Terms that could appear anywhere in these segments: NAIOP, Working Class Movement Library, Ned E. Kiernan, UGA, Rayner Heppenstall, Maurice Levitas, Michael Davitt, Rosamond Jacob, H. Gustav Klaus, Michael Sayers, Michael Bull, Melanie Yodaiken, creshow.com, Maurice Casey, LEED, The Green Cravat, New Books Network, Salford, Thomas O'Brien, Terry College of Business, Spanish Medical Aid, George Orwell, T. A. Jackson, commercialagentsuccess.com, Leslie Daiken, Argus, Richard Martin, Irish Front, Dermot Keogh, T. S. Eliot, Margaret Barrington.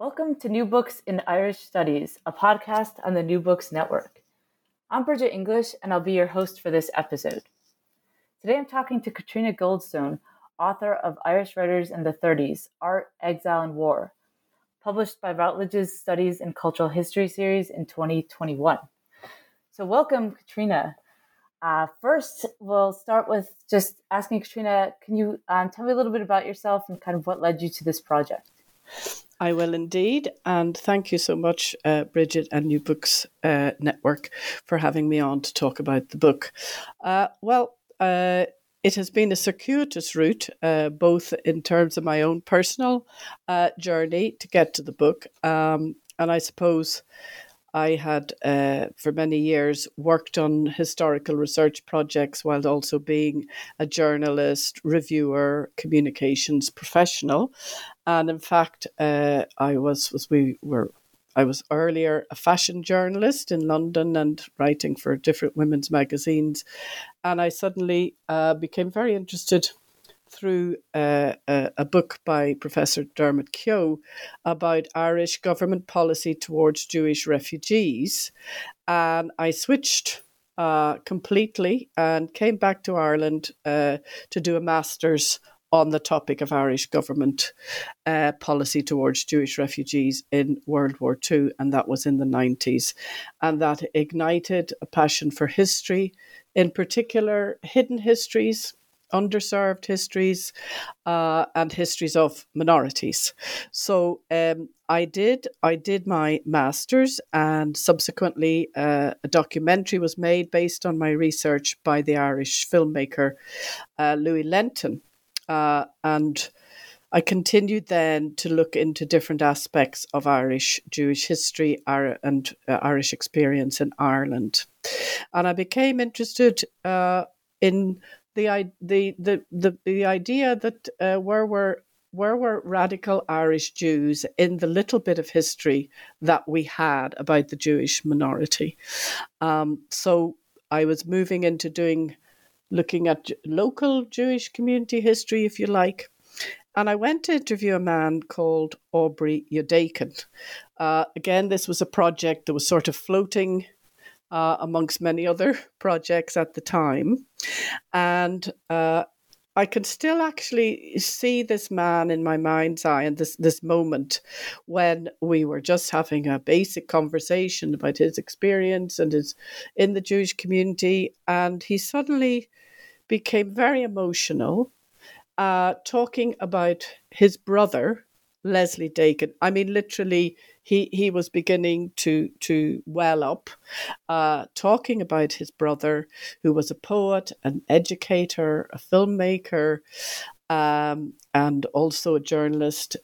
Welcome to New Books in Irish Studies, a podcast on the New Books Network. I'm Bridget English, and I'll be your host for this episode. Today I'm talking to Katrina Goldstone, author of Irish Writers in the 30s, Art, Exile, and War, published by Routledge's Studies in Cultural History series in 2021. So welcome, Katrina. First, we'll start with just asking Katrina, can you tell me a little bit about yourself and kind of what led you to this project? I will indeed, and thank you so much, Bridget and New Books Network, for having me on to talk about the book. It has been a circuitous route, both in terms of my own personal journey to get to the book, and I suppose I had, for many years, worked on historical research projects while also being a journalist, reviewer, communications professional. And in fact, I was earlier a fashion journalist in London and writing for different women's magazines. And I suddenly became very interested through a book by Professor Dermot Keogh about Irish government policy towards Jewish refugees. And I switched completely and came back to Ireland to do a master's on the topic of Irish government policy towards Jewish refugees in World War II, and that was in the 90s. And that ignited a passion for history, in particular hidden histories, underserved histories, and histories of minorities. So I did my master's, and subsequently a documentary was made based on my research by the Irish filmmaker Louis Lenton. And I continued then to look into different aspects of Irish Jewish history and Irish experience in Ireland. And I became interested in the idea that where were radical Irish Jews in the little bit of history that we had about the Jewish minority. So I was moving into looking at local Jewish community history, if you like. And I went to interview a man called Aubrey Yodaiken. Again, this was a project that was sort of floating amongst many other projects at the time. And I can still actually see this man in my mind's eye and this moment when we were just having a basic conversation about his experience and his in the Jewish community. And he suddenly became very emotional talking about his brother, Leslie Daiken. I mean, literally, he was beginning to well up, talking about his brother, who was a poet, an educator, a filmmaker, and also a journalist.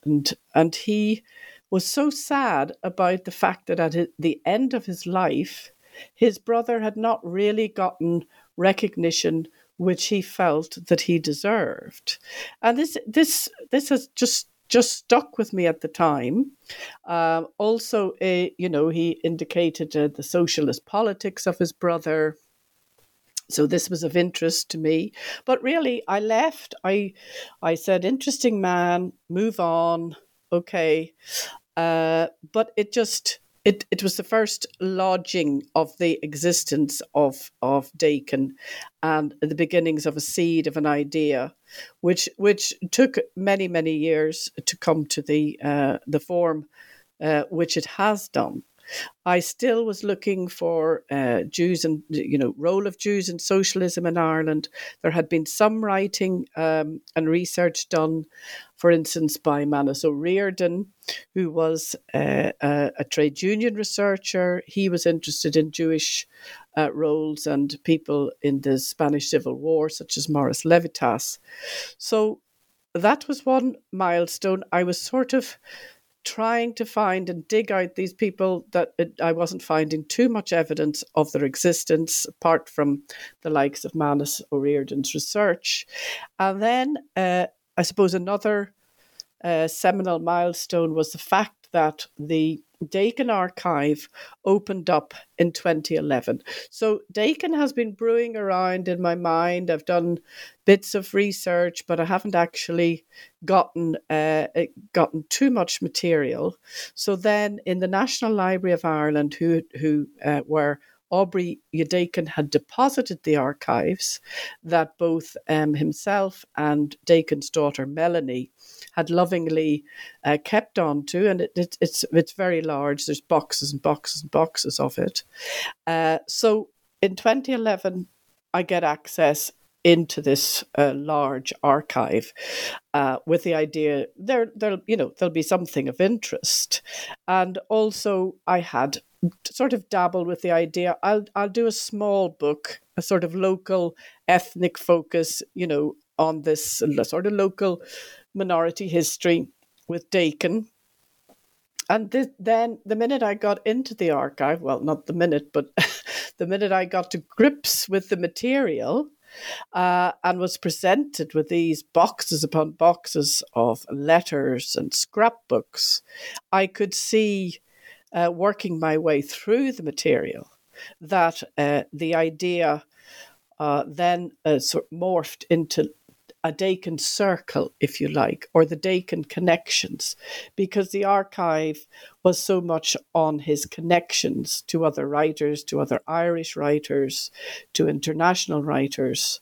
And he was so sad about the fact that at the end of his life, his brother had not really gotten recognition which he felt that he deserved. And this has just stuck with me at the time. He indicated the socialist politics of his brother. So this was of interest to me. But really, I left. I said, interesting man, move on. Okay. But it just It was the first lodging of the existence of Daiken and the beginnings of a seed of an idea, which took many, many years to come to the form which it has done. I still was looking for Jews and, role of Jews in socialism in Ireland. There had been some writing and research done, for instance, by Manus O'Riordan, who was a trade union researcher. He was interested in Jewish roles and people in the Spanish Civil War, such as Maurice Levitas. So that was one milestone. I was sort of trying to find and dig out these people that I wasn't finding too much evidence of their existence, apart from the likes of Manus O'Riordan's research. And then I suppose another seminal milestone was the fact that the Daiken Archive opened up in 2011. So Daiken has been brewing around in my mind. I've done bits of research, but I haven't actually gotten too much material. So then, in the National Library of Ireland, where Aubrey Yodaiken had deposited the archives that both himself and Daiken's daughter Melanie had lovingly kept on to, and it's very large. There's boxes and boxes and boxes of it. So in 2011, I get access into this large archive with the idea there'll be something of interest, and also I had sort of dabble with the idea I'll do a small book, a sort of local ethnic focus, on this sort of local minority history with Daiken. And then the minute I got into the archive, well, not the minute, but the minute I got to grips with the material and was presented with these boxes upon boxes of letters and scrapbooks, I could see, working my way through the material, that the idea then sort of morphed into a Daiken circle, if you like, or the Daiken connections, because the archive was so much on his connections to other writers, to other Irish writers, to international writers.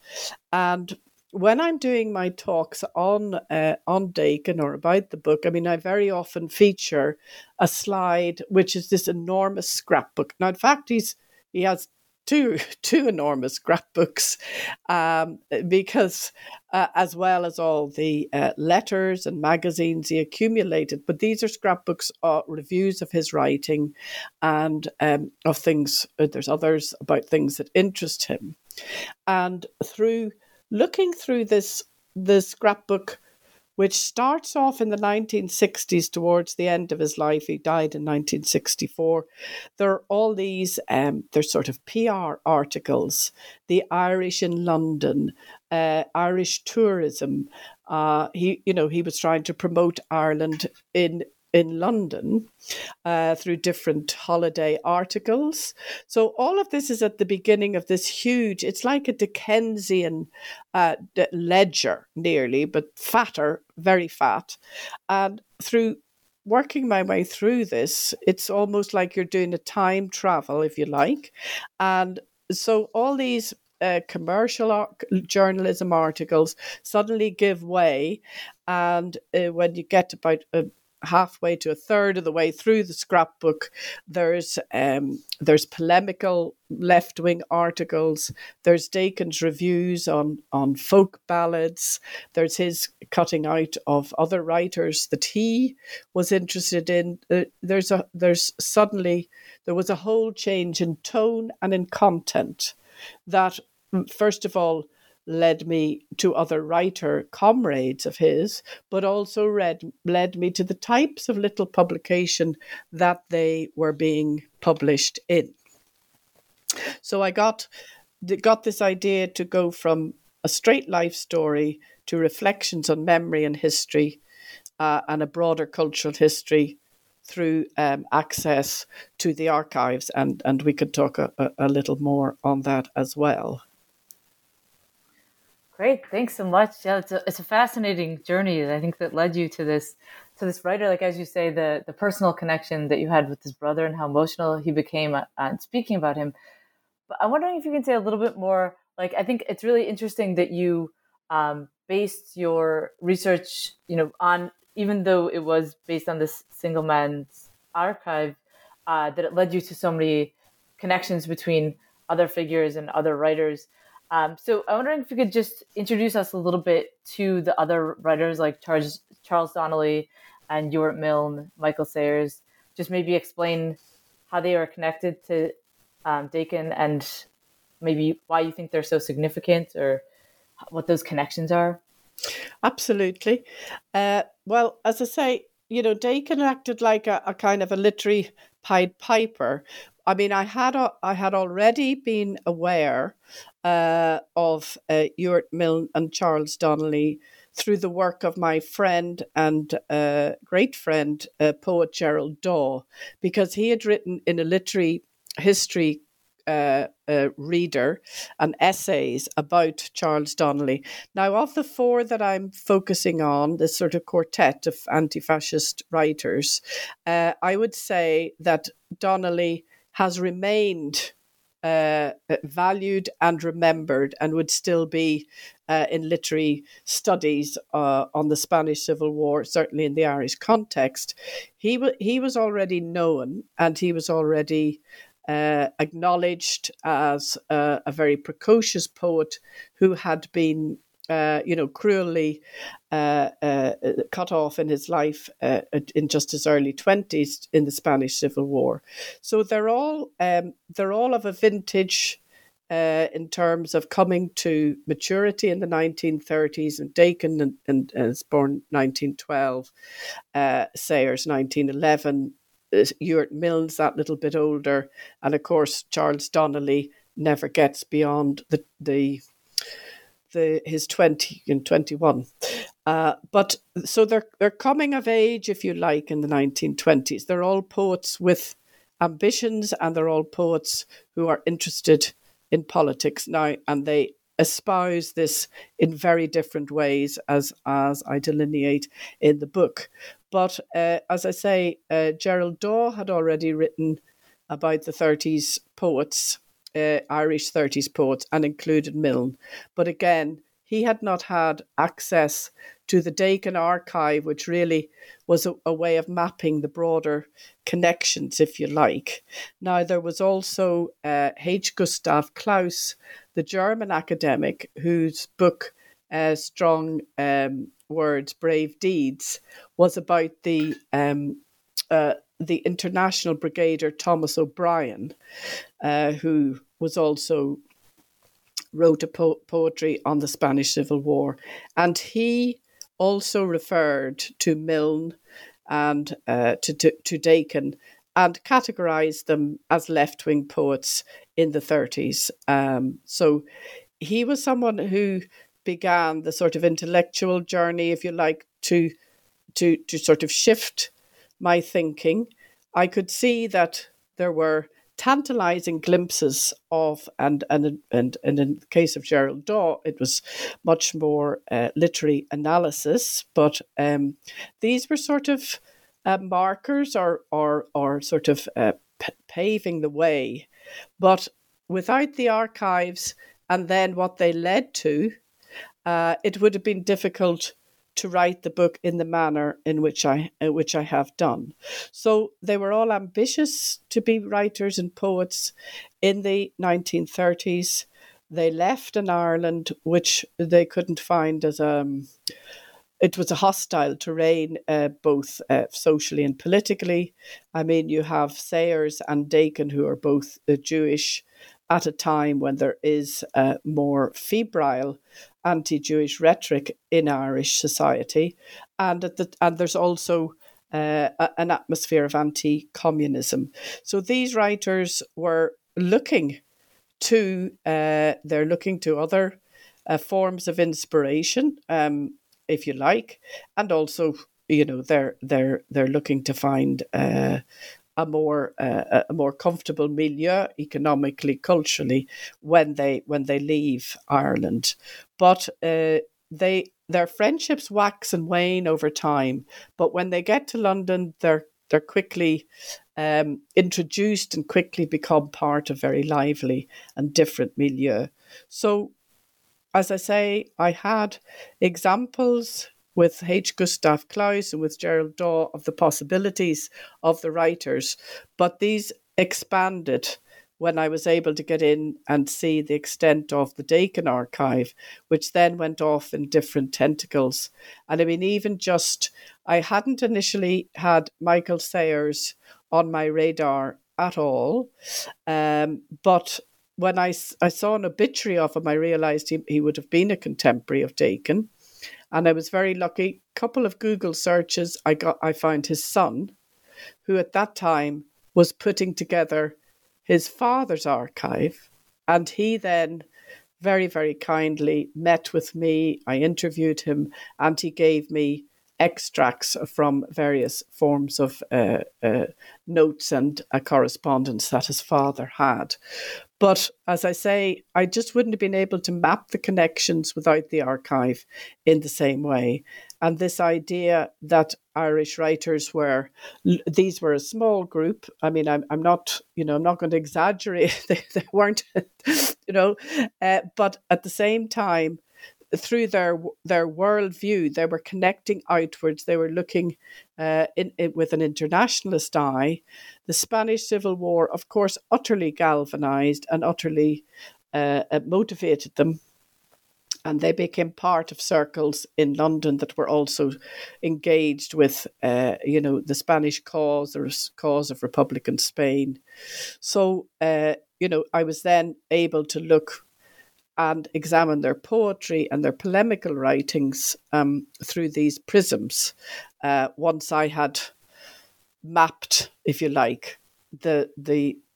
And when I'm doing my talks on Daiken or about the book, I very often feature a slide which is this enormous scrapbook. Now, in fact, he has two enormous scrapbooks, because as well as all the letters and magazines he accumulated, but these are scrapbooks, reviews of his writing, and of things. There's others about things that interest him, and through looking through this scrapbook, which starts off in the 1960s towards the end of his life. He died in 1964. There are all these, they're sort of PR articles, the Irish in London, Irish tourism. He was trying to promote Ireland in London through different holiday articles. So all of this is at the beginning of this huge, it's like a Dickensian ledger nearly, but fatter, very fat. And through working my way through this, it's almost like you're doing a time travel, if you like. And so all these commercial journalism articles suddenly give way. And when you get about halfway to a third of the way through the scrapbook, there's polemical left-wing articles, there's Daiken's reviews on folk ballads, there's his cutting out of other writers that he was interested in. There was a whole change in tone and in content that, first of all, led me to other writer comrades of his, but also led me to the types of little publication that they were being published in. So I got this idea to go from a straight life story to reflections on memory and history, and a broader cultural history through access to the archives. And we could talk a little more on that as well. Great, thanks so much. Yeah, it's a fascinating journey, I think, that led you to this to this writer, like as you say, the personal connection that you had with his brother and how emotional he became speaking about him. But I'm wondering if you can say a little bit more. Like, I think it's really interesting that you based your research, on, even though it was based on this single man's archive, that it led you to so many connections between other figures and other writers. So I'm wondering if you could just introduce us a little bit to the other writers like Charles Donnelly and Ewart Milne, Michael Sayers, just maybe explain how they are connected to Daiken and maybe why you think they're so significant or what those connections are. Absolutely. Well, as I say, Daiken acted like a kind of a literary Pied Piper. I mean, I had already been aware of Ewart Milne and Charles Donnelly through the work of my friend and great friend, poet Gerald Dawe, because he had written in a literary history reader and essays about Charles Donnelly. Now, of the four that I'm focusing on, this sort of quartet of anti-fascist writers, I would say that Donnelly has remained valued and remembered and would still be in literary studies on the Spanish Civil War, certainly in the Irish context. He was already known and he was already acknowledged as a very precocious poet who had been, cruelly cut off in his life in just his early 20s in the Spanish Civil War. So they're all of a vintage in terms of coming to maturity in the 1930s, and Daiken and is born 1912, Sayers 1911. Ewart Milne's that little bit older, and of course Charles Donnelly never gets beyond his 20 and 21. But so they're coming of age, if you like, in the 1920s. They're all poets with ambitions, and they're all poets who are interested in politics now, and they espouse this in very different ways, as I delineate in the book. But as I say, Gerald Dawe had already written about the 30s poets, Irish 30s poets, and included Milne. But again, he had not had access to the Daiken archive, which really was a way of mapping the broader connections, if you like. Now, there was also H. Gustav Klaus, the German academic, whose book Strong Words, Brave Deeds was about the international brigadier Thomas O'Brien, who was also wrote a poetry on the Spanish Civil War. And he also referred to Milne and to Daiken and categorized them as left-wing poets in the 30s. So he was someone who began the sort of intellectual journey, if you like, to sort of shift my thinking. I could see that there were tantalizing glimpses of, and in the case of Gerald Dawe, it was much more literary analysis, but these were sort of markers or sort of paving the way. But without the archives and then what they led to, it would have been difficult to write the book in the manner in which I have done. So they were all ambitious to be writers and poets in the 1930s. They left in Ireland, which they couldn't find as it was a hostile terrain, both socially and politically. I mean, you have Sayers and Daiken, who are both Jewish, at a time when there is more febrile anti-Jewish rhetoric in Irish society, and there's also an atmosphere of anti-communism. So these writers were looking to other forms of inspiration, if you like, and also they're looking to find a more comfortable milieu economically, culturally, when they leave Ireland. But their friendships wax and wane over time, but when they get to London, they're quickly introduced and quickly become part of very lively and different milieu. So, as I say, I had examples with H. Gustav Klaus and with Gerald Dawe of the possibilities of the writers, but these expanded when I was able to get in and see the extent of the Daiken archive, which then went off in different tentacles. And I mean, even just, I hadn't initially had Michael Sayers on my radar at all, but when I saw an obituary of him, I realised he would have been a contemporary of Daiken. And I was very lucky. Couple of Google searches, I found his son, who at that time was putting together his father's archive. And he then very, very kindly met with me. I interviewed him and he gave me extracts from various forms of notes and correspondence that his father had. But as I say, I just wouldn't have been able to map the connections without the archive in the same way. And this idea that Irish writers were a small group. I mean, I'm not going to exaggerate. They weren't, but at the same time, through their worldview, they were connecting outwards. They were looking with an internationalist eye. The Spanish Civil War, of course, utterly galvanized and utterly motivated them. And they became part of circles in London that were also engaged with, the Spanish cause, or cause of Republican Spain. So, I was then able to look and examine their poetry and their polemical writings through these prisms. Once I had mapped, if you like, the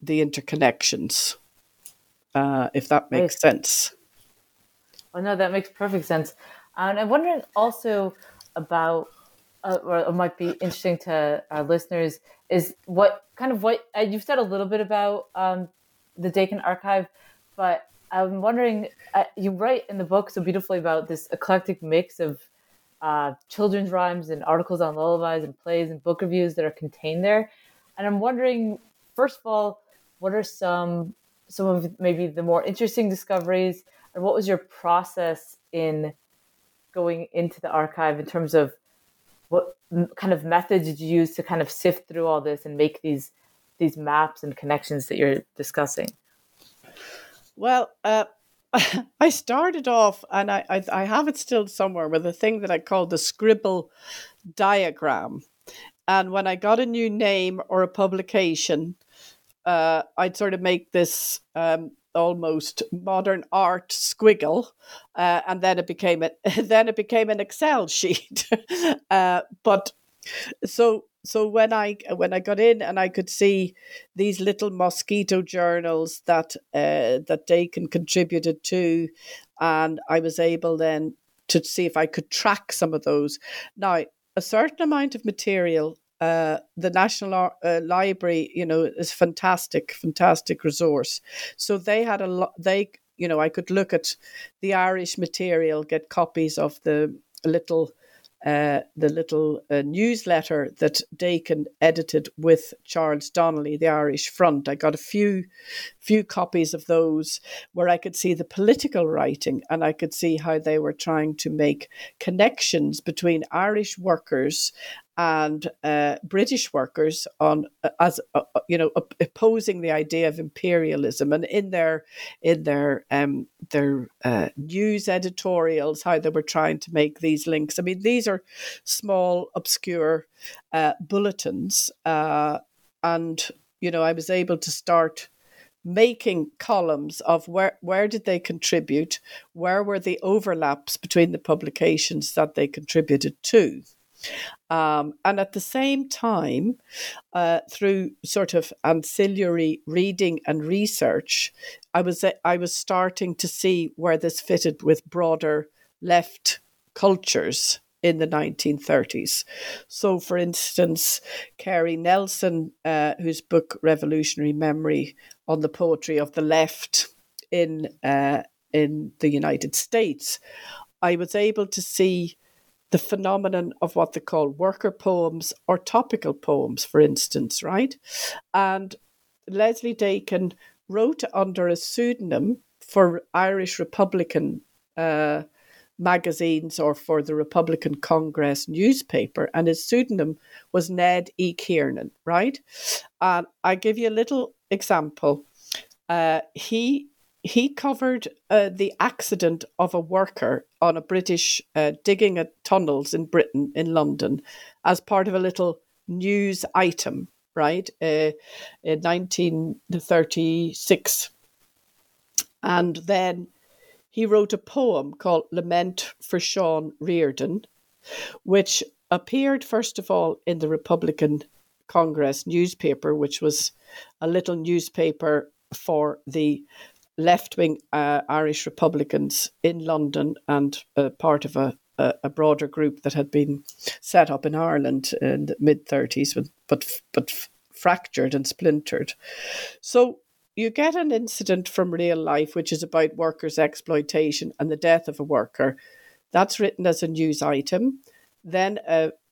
interconnections, if that makes sense. Oh, no, that makes perfect sense. And I'm wondering also about, or it might be interesting to our listeners, is what you've said a little bit about the Daiken archive, but I'm wondering, you write in the book so beautifully about this eclectic mix of children's rhymes and articles on lullabies and plays and book reviews that are contained there. And I'm wondering, first of all, what are some of maybe the more interesting discoveries, and what was your process in going into the archive in terms of what kind of methods did you use to kind of sift through all this and make these maps and connections that you're discussing? Well, I started off, and I have it still somewhere, with a thing that I call the scribble diagram. And when I got a new name or a publication, I'd sort of make this almost modern art squiggle, and then it became an Excel sheet. So when I got in and I could see these little mosquito journals that Daiken contributed to, and I was able then to see if I could track some of those. Now, a certain amount of material, the National Library, is fantastic resource. So they had a lot. I could look at the Irish material, get copies of the little newsletter that Daiken edited with Charles Donnelly, the Irish Front. I got a few copies of those where I could see the political writing, and I could see how they were trying to make connections between Irish workers and British workers on opposing the idea of imperialism, and in their news editorials, how they were trying to make these links. I mean, these are small, obscure bulletins, and I was able to start making columns of where did they contribute, where were the overlaps between the publications that they contributed to. And at the same time, through sort of ancillary reading and research, I was starting to see where this fitted with broader left cultures in the 1930s. So, for instance, Cary Nelson, whose book Revolutionary Memory on the Poetry of the Left in the United States, I was able to see the phenomenon of what they call worker poems or topical poems, for instance, right? And Leslie Daiken wrote under a pseudonym for Irish Republican magazines or for the Republican Congress newspaper, and his pseudonym was Ned E. Kiernan, right? And I give you a little example. He covered the accident of a worker on a British digging at tunnels in Britain, in London, as part of a little news item, right, in 1936. And then he wrote a poem called Lament for Sean Reardon, which appeared, first of all, in the Republican Congress newspaper, which was a little newspaper for the left-wing Irish Republicans in London and part of a broader group that had been set up in Ireland in the mid-30s, but fractured and splintered. So you get an incident from real life, which is about workers' exploitation and the death of a worker. That's written as a news item. Then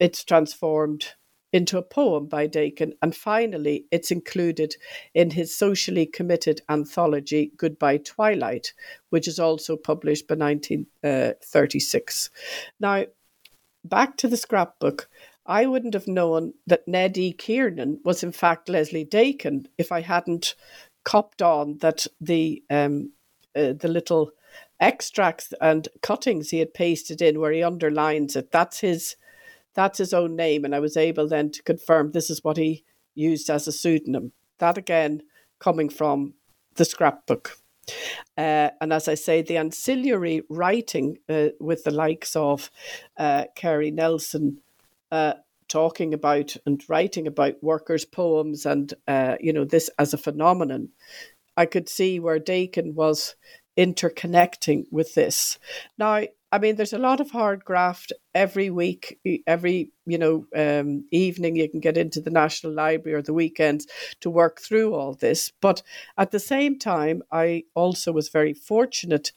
it's transformed into a poem by Daiken, and finally it's included in his socially committed anthology Goodbye Twilight, which is also published by 1936. Now, back to the scrapbook. I wouldn't have known that Ned E. Kiernan was in fact Leslie Daiken if I hadn't copped on that the little extracts and cuttings he had pasted in where he underlines it, that's his own name, and I was able then to confirm this is what he used as a pseudonym. That, again, coming from the scrapbook. And as I say, the ancillary writing with the likes of Cary Nelson talking about and writing about workers' poems and, this as a phenomenon, I could see where Daiken was interconnecting with this. Now, I mean, there's a lot of hard graft every week, every, evening you can get into the National Library or the weekends to work through all this. But at the same time, I also was very fortunate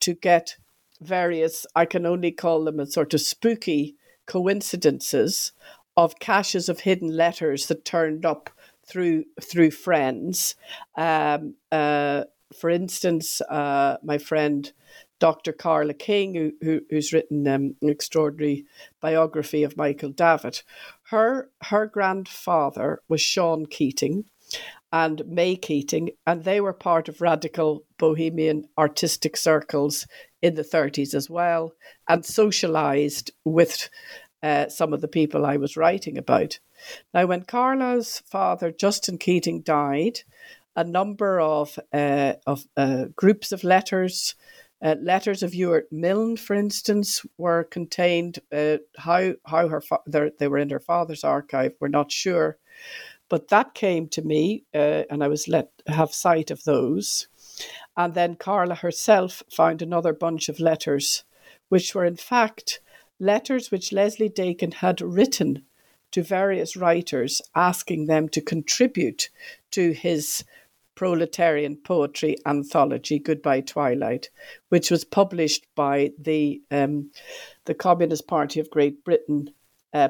to get various, I can only call them a sort of spooky coincidences of caches of hidden letters that turned up through friends. For instance, my friend, Dr. Carla King, who's written an extraordinary biography of Michael Davitt, her grandfather was Sean Keating and May Keating, and they were part of radical bohemian artistic circles in the 30s as well, and socialized with some of the people I was writing about. Now, when Carla's father, Justin Keating, died, a number of groups of letters, letters of Ewart Milne, for instance, were contained. How they were in her father's archive, we're not sure, but that came to me, and I was let have sight of those. And then Carla herself found another bunch of letters, which were in fact letters which Leslie Daiken had written to various writers, asking them to contribute to his proletarian poetry anthology Goodbye Twilight, which was published by the Communist Party of Great Britain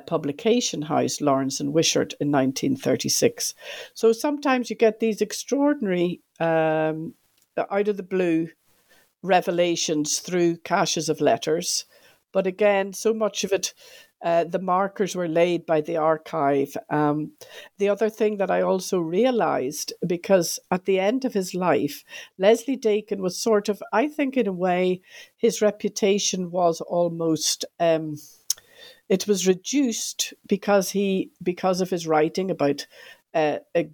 publication house Lawrence and Wishart in 1936. So sometimes you get these extraordinary out of the blue revelations through caches of letters, but again, so much of it, the markers were laid by the archive. The other thing that I also realized, because at the end of his life, Leslie Daiken was sort of, I think in a way, his reputation was almost, it was reduced because of his writing about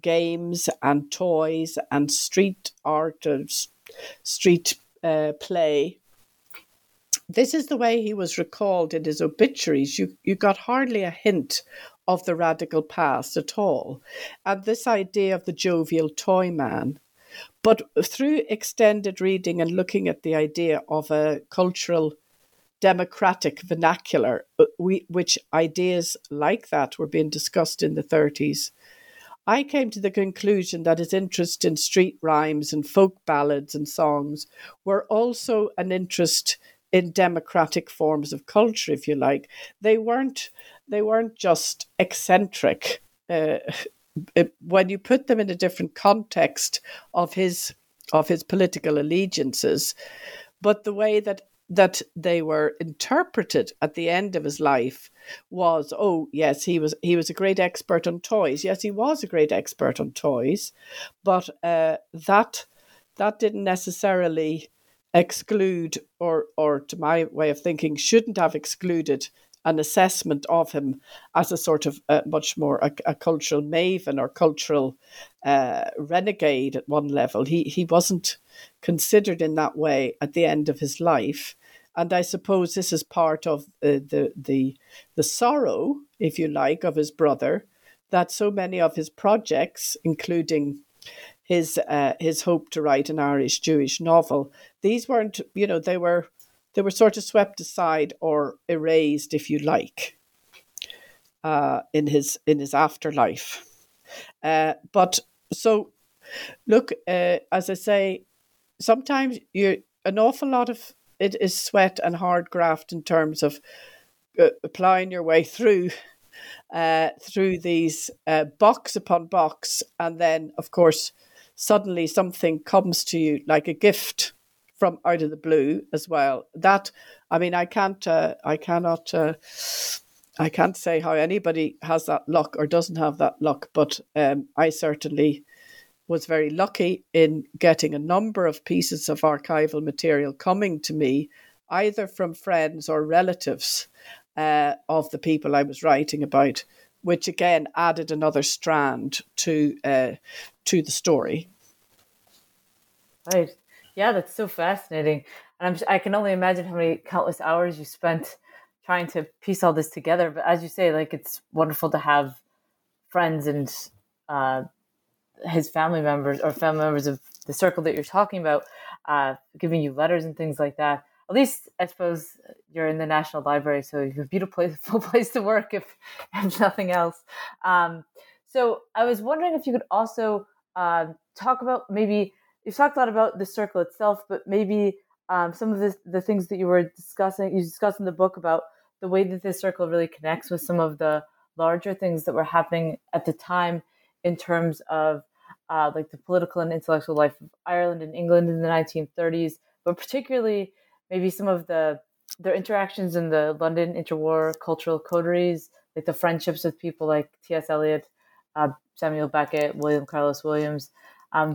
games and toys and street art, street play. This is the way he was recalled in his obituaries. You got hardly a hint of the radical past at all, and this idea of the jovial toy man. But through extended reading and looking at the idea of a cultural democratic vernacular, which ideas like that were being discussed in the 30s, I came to the conclusion that his interest in street rhymes and folk ballads and songs were also an interest in democratic forms of culture, if you like. They weren't just eccentric. When you put them in a different context of his political allegiances, but the way that they were interpreted at the end of his life was, oh yes, he was a great expert on toys. Yes, he was a great expert on toys, but that didn't necessarily exclude, or to my way of thinking, shouldn't have excluded an assessment of him as a sort of much more a cultural maven or cultural renegade at one level. He wasn't considered in that way at the end of his life. And I suppose this is part of the sorrow, if you like, of his brother, that so many of his projects, including his hope to write an Irish Jewish novel, these weren't, they were sort of swept aside or erased, if you like, in his afterlife. But as I say, sometimes an awful lot of it is sweat and hard graft in terms of applying your way through these box upon box, and then, of course, suddenly something comes to you like a gift from out of the blue as well. That, I mean, I can't say how anybody has that luck or doesn't have that luck, but I certainly was very lucky in getting a number of pieces of archival material coming to me, either from friends or relatives of the people I was writing about, which again added another strand to the story. Right. Yeah, that's so fascinating. And I can only imagine how many countless hours you spent trying to piece all this together. But as you say, like, it's wonderful to have friends and his family members or family members of the circle that you're talking about giving you letters and things like that. At least, I suppose, you're in the National Library, so you have a beautiful place to work, if nothing else. So I was wondering if you could also talk about maybe... You've talked a lot about the circle itself, but maybe some of the things that you discussed in the book about the way that this circle really connects with some of the larger things that were happening at the time in terms of like the political and intellectual life of Ireland and England in the 1930s, but particularly maybe some of their interactions in the London interwar cultural coteries, like the friendships with people like T. S. Eliot, Samuel Beckett, William Carlos Williams,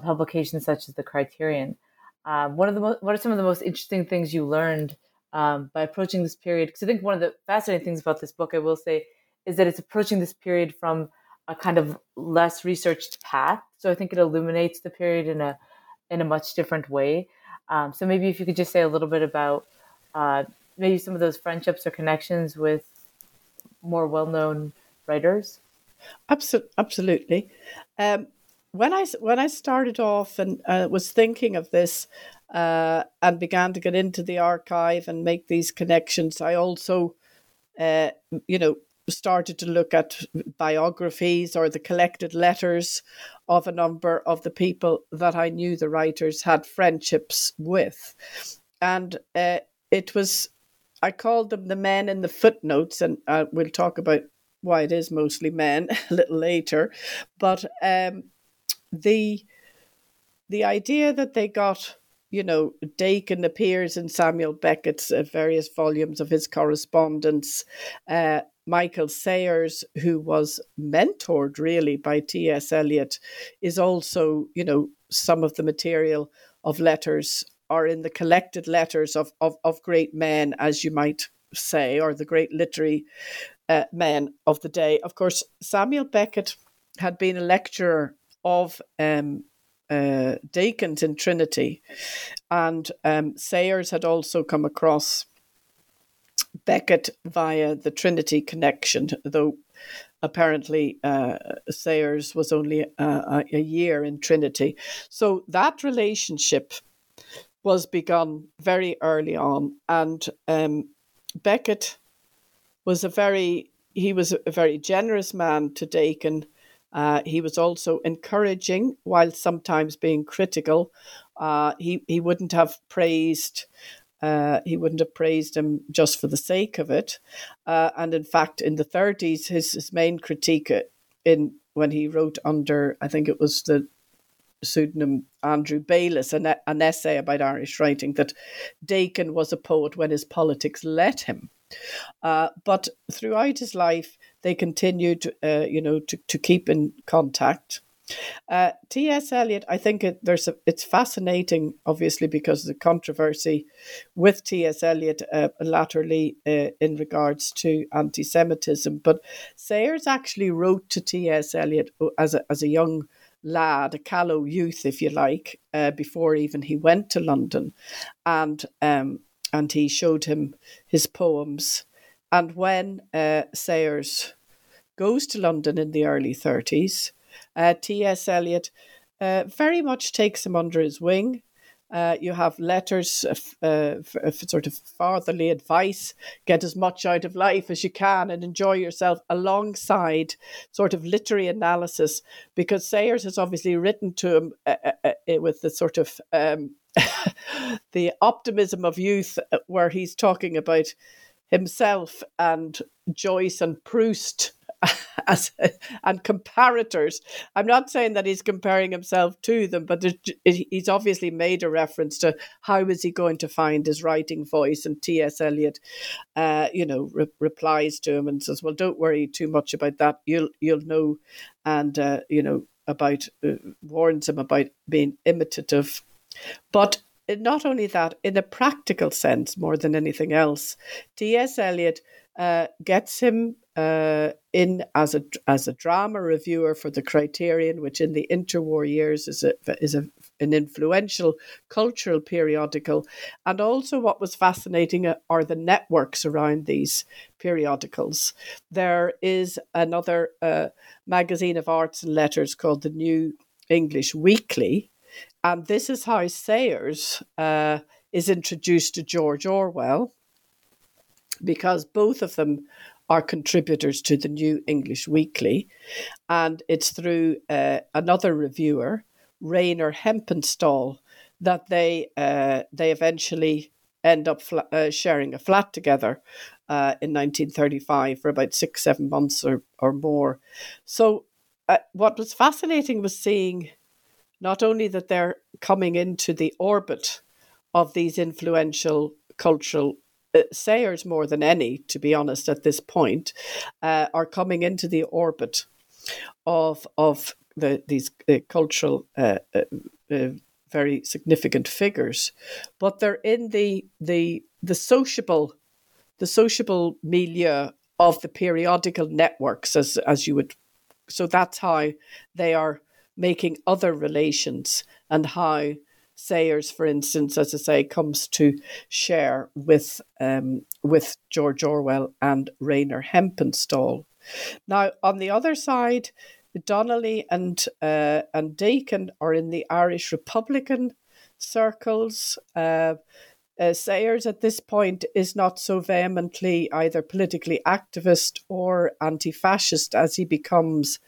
publications such as the Criterion. What are some of the most interesting things you learned by approaching this period? Because I think one of the fascinating things about this book, I will say, is that it's approaching this period from a kind of less researched path. So I think it illuminates the period in a much different way. So maybe if you could just say a little bit about maybe some of those friendships or connections with more well-known writers. Absolutely. When I started off and was thinking of this and began to get into the archive and make these connections, I also, started to look at biographies or the collected letters of a number of the people that I knew the writers had friendships with. And I called them the men in the footnotes, and we'll talk about why it is mostly men a little later. But... The idea that they got, Daiken appears in Samuel Beckett's various volumes of his correspondence. Michael Sayers, who was mentored really by T. S. Eliot, is also, some of the material of letters are in the collected letters of great men, as you might say, or the great literary men of the day. Of course, Samuel Beckett had been a lecturer of Daiken's in Trinity. And Sayers had also come across Beckett via the Trinity connection, though apparently Sayers was only a year in Trinity. So that relationship was begun very early on. And Beckett was a very generous man to Daiken. He was also encouraging, while sometimes being critical. He wouldn't have praised He wouldn't have praised him just for the sake of it. And in fact, in the 30s, his main critique in when he wrote under, I think it was the pseudonym Andrew Bayliss, an essay about Irish writing, that Daiken was a poet when his politics let him. But throughout his life, they continued, to keep in contact. T. S. Eliot, I think it's fascinating, obviously, because of the controversy with T. S. Eliot latterly in regards to anti-Semitism. But Sayers actually wrote to T. S. Eliot as a young lad, a callow youth, if you like, before even he went to London, and he showed him his poems. And when Sayers goes to London in the early 30s. T.S. Eliot very much takes him under his wing. You have letters of sort of fatherly advice, get as much out of life as you can and enjoy yourself, alongside sort of literary analysis, because Sayers has obviously written to him with the sort of the optimism of youth, where he's talking about himself and Joyce and Proust and comparators. I'm not saying that he's comparing himself to them, but he's obviously made a reference to how is he going to find his writing voice. And T.S. Eliot, replies to him and says, "Well, don't worry too much about that. You'll know," and warns him about being imitative. But not only that, in a practical sense, more than anything else, T.S. Eliot gets him in as a drama reviewer for the Criterion, which in the interwar years is an influential cultural periodical. And also, what was fascinating are the networks around these periodicals. There is another magazine of arts and letters called the New English Weekly, and this is how Sayers is introduced to George Orwell, because both of them are contributors to the New English Weekly. And it's through another reviewer, Rayner Heppenstall, that they eventually end up sharing a flat together in 1935 for about 6-7 months or more. So what was fascinating was seeing not only that they're coming into the orbit of these influential cultural Sayers, more than any, to be honest, at this point, are coming into the orbit of these cultural very significant figures, but they're in the sociable milieu of the periodical networks, as you would. So that's how they are making other relations, and how Sayers, for instance, as I say, comes to share with George Orwell and Rayner Heppenstall. Now, on the other side, Donnelly and Daiken are in the Irish Republican circles. Sayers at this point is not so vehemently either politically activist or anti-fascist as he becomes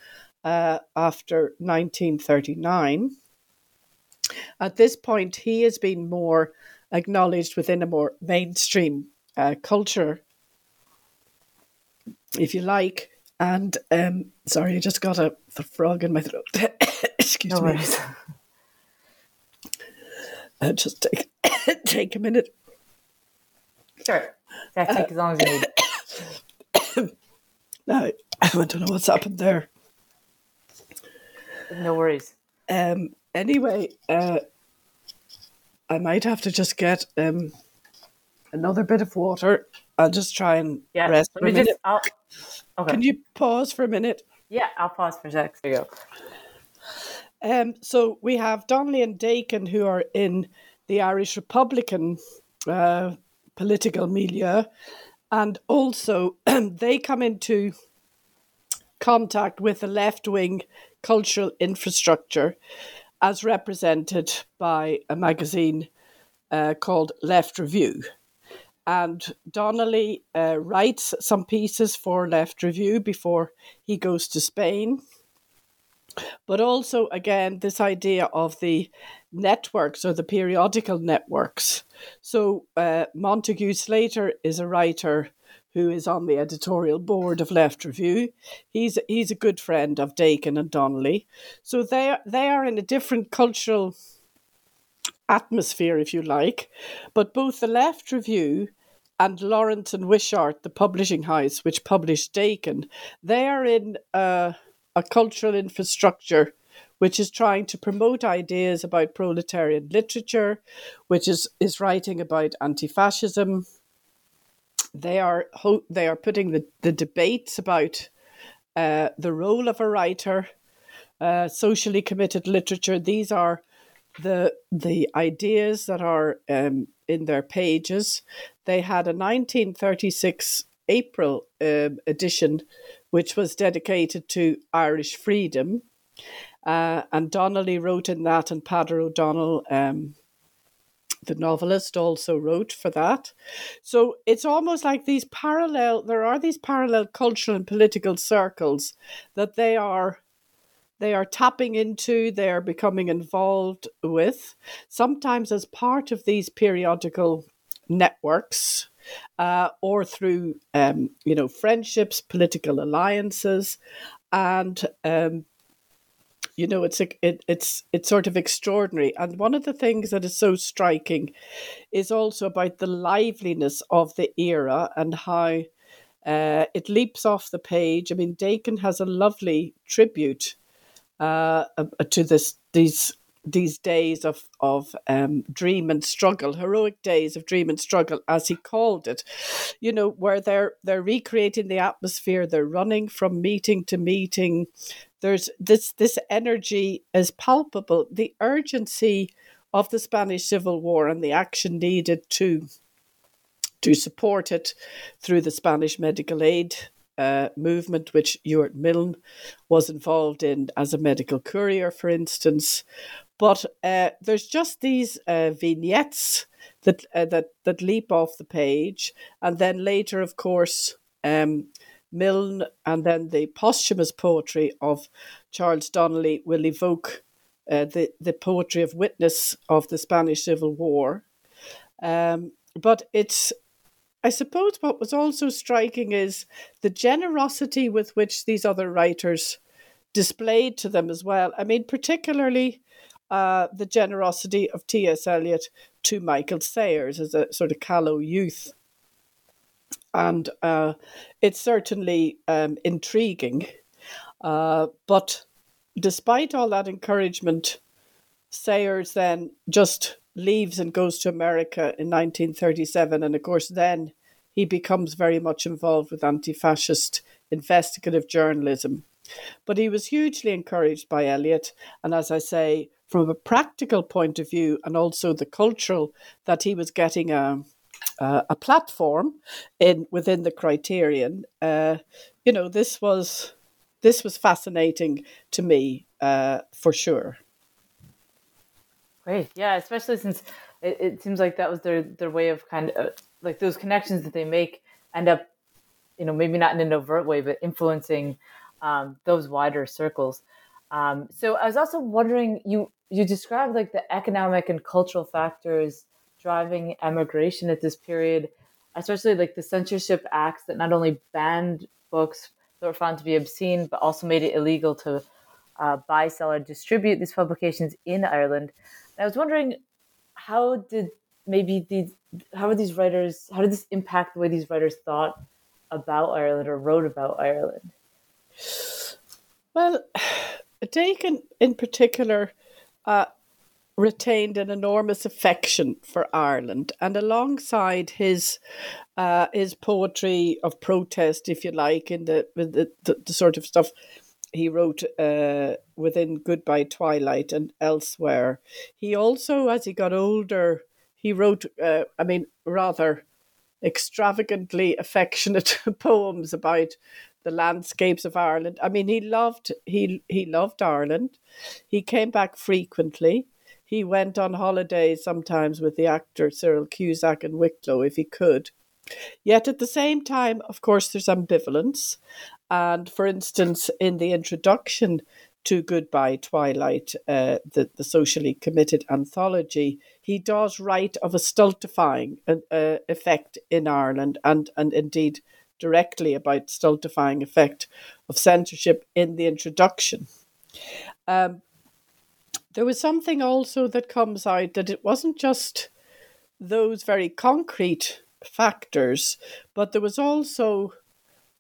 after 1939. At this point, he has been more acknowledged within a more mainstream culture, if you like. And sorry, I just got a frog in my throat. Excuse me. No worries. I'll just take a minute. Sure. That takes as long as you need. No, I don't know what's happened there. No worries. Anyway, I might have to just get another bit of water. I'll just try and rest for a minute. Okay. Can you pause for a minute? Yeah, I'll pause for a sec. There you go. So we have Donnelly and Daiken, who are in the Irish Republican political milieu. And also they come into contact with the left-wing cultural infrastructure, as represented by a magazine called Left Review. And Donnelly writes some pieces for Left Review before he goes to Spain. but also, again, this idea of the networks or the periodical networks. So Montague Slater is a writer who is on the editorial board of Left Review. He's a good friend of Daiken and Donnelly. So they are in a different cultural atmosphere, if you like, but both the Left Review and Lawrence and Wishart, the publishing house which published Daiken, they are in a cultural infrastructure which is trying to promote ideas about proletarian literature, which is writing about anti-fascism. They are putting the debates about the role of a writer, socially committed literature. These are the ideas that are in their pages. They had a 1936 April edition, which was dedicated to Irish freedom. And Donnelly wrote in that, and Padraig O'Donnell, the novelist, also wrote for that. So it's almost like there are these parallel cultural and political circles that they are tapping into, they are becoming involved with, sometimes as part of these periodical networks, or through, friendships, political alliances, and, it's sort of extraordinary. And one of the things that is so striking is also about the liveliness of the era and how it leaps off the page. I mean, Daiken has a lovely tribute to these days of dream and struggle, heroic days of dream and struggle, as he called it, where they're recreating the atmosphere, they're running from meeting to meeting. There's this energy is palpable, the urgency of the Spanish Civil War and the action needed to support it through the Spanish Medical Aid movement, which Ewart Milne was involved in as a medical courier, for instance. But there's just these vignettes that leap off the page. And then later, of course, Milne and then the posthumous poetry of Charles Donnelly will evoke the poetry of witness of the Spanish Civil War. But it's, I suppose, what was also striking is the generosity with which these other writers displayed to them as well. I mean, particularly the generosity of T. S. Eliot to Michael Sayers as a sort of callow youth. And it's certainly intriguing. But despite all that encouragement, Sayers then just leaves and goes to America in 1937. And of course, then he becomes very much involved with anti-fascist investigative journalism. But he was hugely encouraged by Eliot. And as I say, from a practical point of view, and also the cultural, that he was getting a platform within the Criterion. This was fascinating to me, for sure. Great, yeah, especially since it seems like that was their way of kind of like those connections that they make end up, maybe not in an overt way, but influencing those wider circles. So I was also wondering, you described like the economic and cultural factors driving emigration at this period, especially like the censorship acts that not only banned books that were found to be obscene, but also made it illegal to buy, sell, or distribute these publications in Ireland. I was wondering, how did this impact the way these writers thought about Ireland or wrote about Ireland? Well, Daiken in particular retained an enormous affection for Ireland, and alongside his poetry of protest, if you like, in the sort of stuff he wrote within Goodbye Twilight and elsewhere. He also, as he got older, he wrote, rather extravagantly affectionate poems about the landscapes of Ireland. I mean, he loved Ireland. He came back frequently. He went on holidays sometimes with the actor Cyril Cusack in Wicklow if he could. Yet at the same time, of course, there's ambivalence. And for instance, in the introduction to Goodbye Twilight, the socially committed anthology, he does write of a stultifying effect in Ireland and indeed directly about stultifying effect of censorship in the introduction. There was something also that comes out that it wasn't just those very concrete factors, but there was also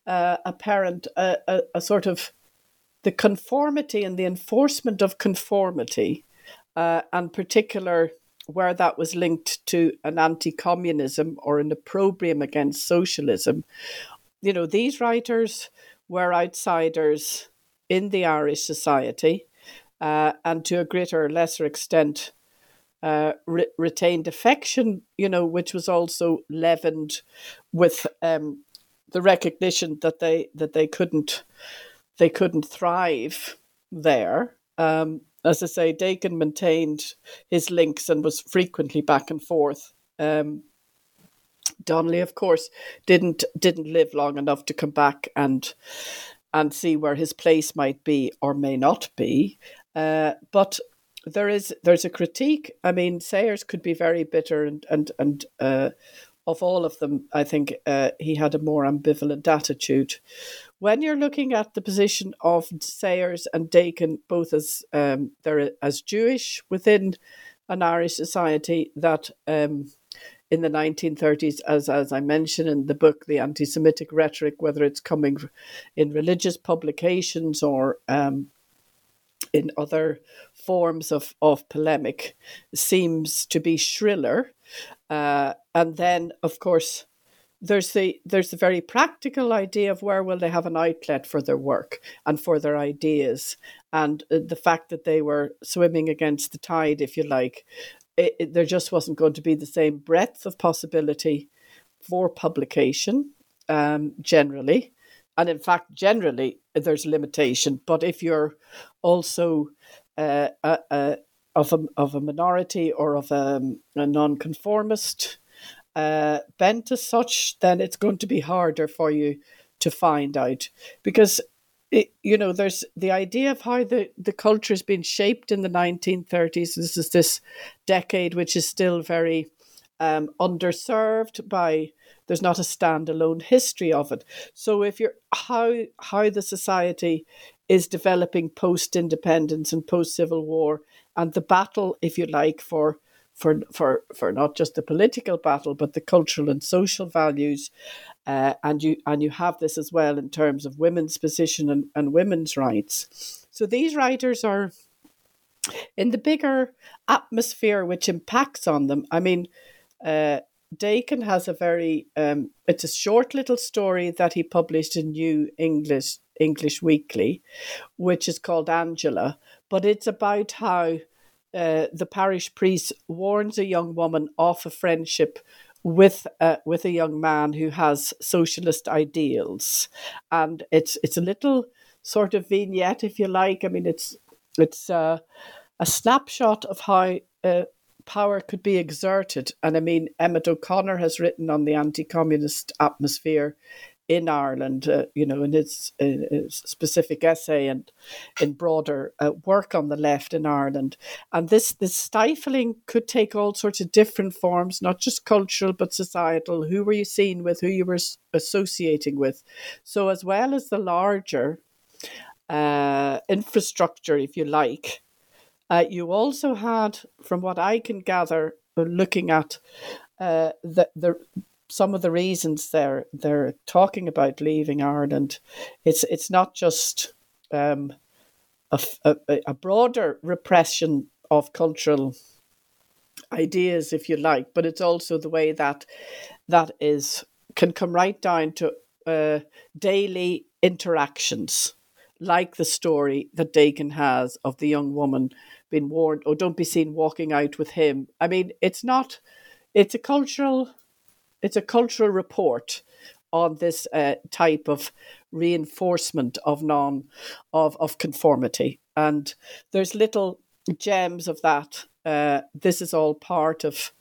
apparent a sort of the conformity and the enforcement of conformity, and particular where that was linked to an anti-communism or an opprobrium against socialism. You know, these writers were outsiders in the Irish society, and to a greater or lesser extent retained affection, you know, which was also leavened with the recognition that they couldn't thrive there. As I say, Daiken maintained his links and was frequently back and forth. Donnelly, of course, didn't live long enough to come back and see where his place might be or may not be. But there's a critique. I mean, Sayers could be very bitter, and of all of them, I think he had a more ambivalent attitude. When you're looking at the position of Sayers and Daiken, both as they're as Jewish within an Irish society that in the 1930s, as I mentioned in the book, the anti-Semitic rhetoric, whether it's coming in religious publications or in other forms of polemic, seems to be shriller. And then, of course, there's the very practical idea of where will they have an outlet for their work and for their ideas, and the fact that they were swimming against the tide, if you like. There just wasn't going to be the same breadth of possibility for publication generally. And in fact, generally, there's limitation. But if you're also of a minority or of a nonconformist bent as such, then it's going to be harder for you to find out. Because, there's the idea of how the culture has been shaped in the 1930s. This is this decade which is still very underserved by, there's not a standalone history of it. So if you're how the society is developing post-independence and post-Civil War, and the battle, if you like, for not just the political battle, but the cultural and social values, and you have this as well in terms of women's position and women's rights. So these writers are in the bigger atmosphere which impacts on them. I mean, Daiken has a very it's a short little story that he published in New English Weekly, which is called Angela, but it's about how the parish priest warns a young woman off a friendship with a young man who has socialist ideals, and it's a little sort of vignette, if you like. I mean, it's a snapshot of how power could be exerted. And I mean, Emmett O'Connor has written on the anti-communist atmosphere in Ireland, in his specific essay and in broader work on the left in Ireland. And this stifling could take all sorts of different forms, not just cultural, but societal. Who were you seen with? Who you were associating with? So as well as the larger infrastructure, if you like, you also had, from what I can gather, looking at some of the reasons they're talking about leaving Ireland, it's not just a broader repression of cultural ideas, if you like, but it's also the way that can come right down to daily interactions, like the story that Daiken has of the young woman being warned, oh, don't be seen walking out with him. I mean, it's a cultural report on this type of reinforcement of conformity. And there's little gems of that. This is all part of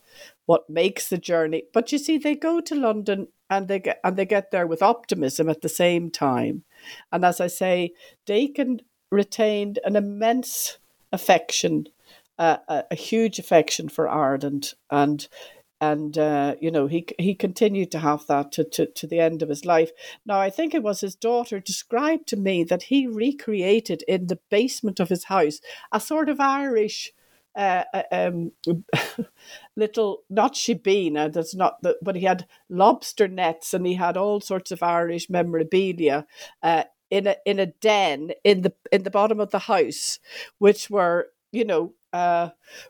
what makes the journey. But you see, they go to London and they get there with optimism at the same time. And as I say, Daiken retained an immense affection, a huge affection for Ireland, and you know, he continued to have that to the end of his life. Now, I think it was his daughter described to me that he recreated in the basement of his house a sort of Irish little, not shebeen, that's not the, but he had lobster nets and he had all sorts of Irish memorabilia in a den in the bottom of the house, which were, you know,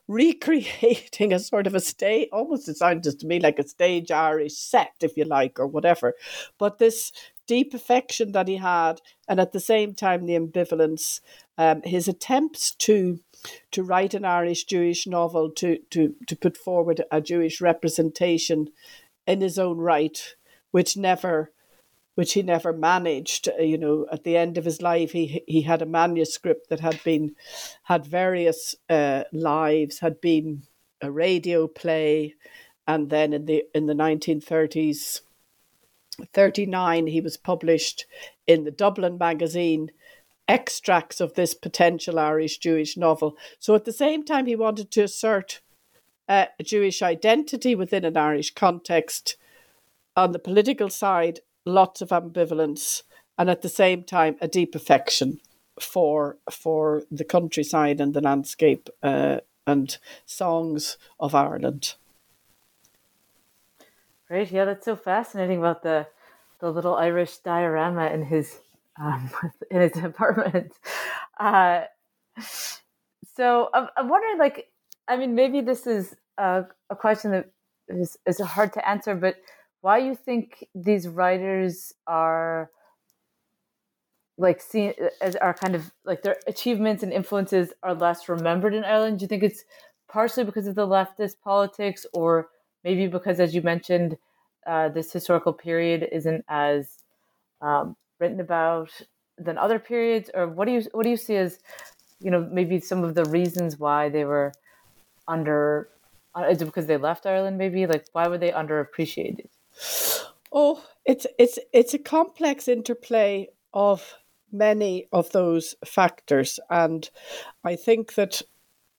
recreating a sort of a stage, almost it sounds to me like a stage Irish set, if you like, or whatever. But this deep affection that he had, and at the same time the ambivalence, his attempts to write an Irish-Jewish novel, to put forward a Jewish representation in his own right, which he never managed. You know, at the end of his life, he had a manuscript that had various lives, had been a radio play, and then in the 1930s, 1939, he was published in the Dublin magazine, extracts of this potential Irish-Jewish novel. So at the same time, he wanted to assert a Jewish identity within an Irish context. On the political side, lots of ambivalence, and at the same time, a deep affection for the countryside and the landscape and songs of Ireland. Great. Yeah, that's so fascinating about the little Irish diorama in his apartment. So I'm wondering, like, I mean, maybe this is a question that is hard to answer, but why you think these writers are like seen as are kind of like their achievements and influences are less remembered in Ireland? Do you think it's partially because of the leftist politics, or maybe because, as you mentioned, this historical period isn't as written about than other periods? Or what do you see as, you know, maybe some of the reasons why they were under? Is it because they left Ireland? Maybe, like, why were they underappreciated? Oh, it's a complex interplay of many of those factors, and I think that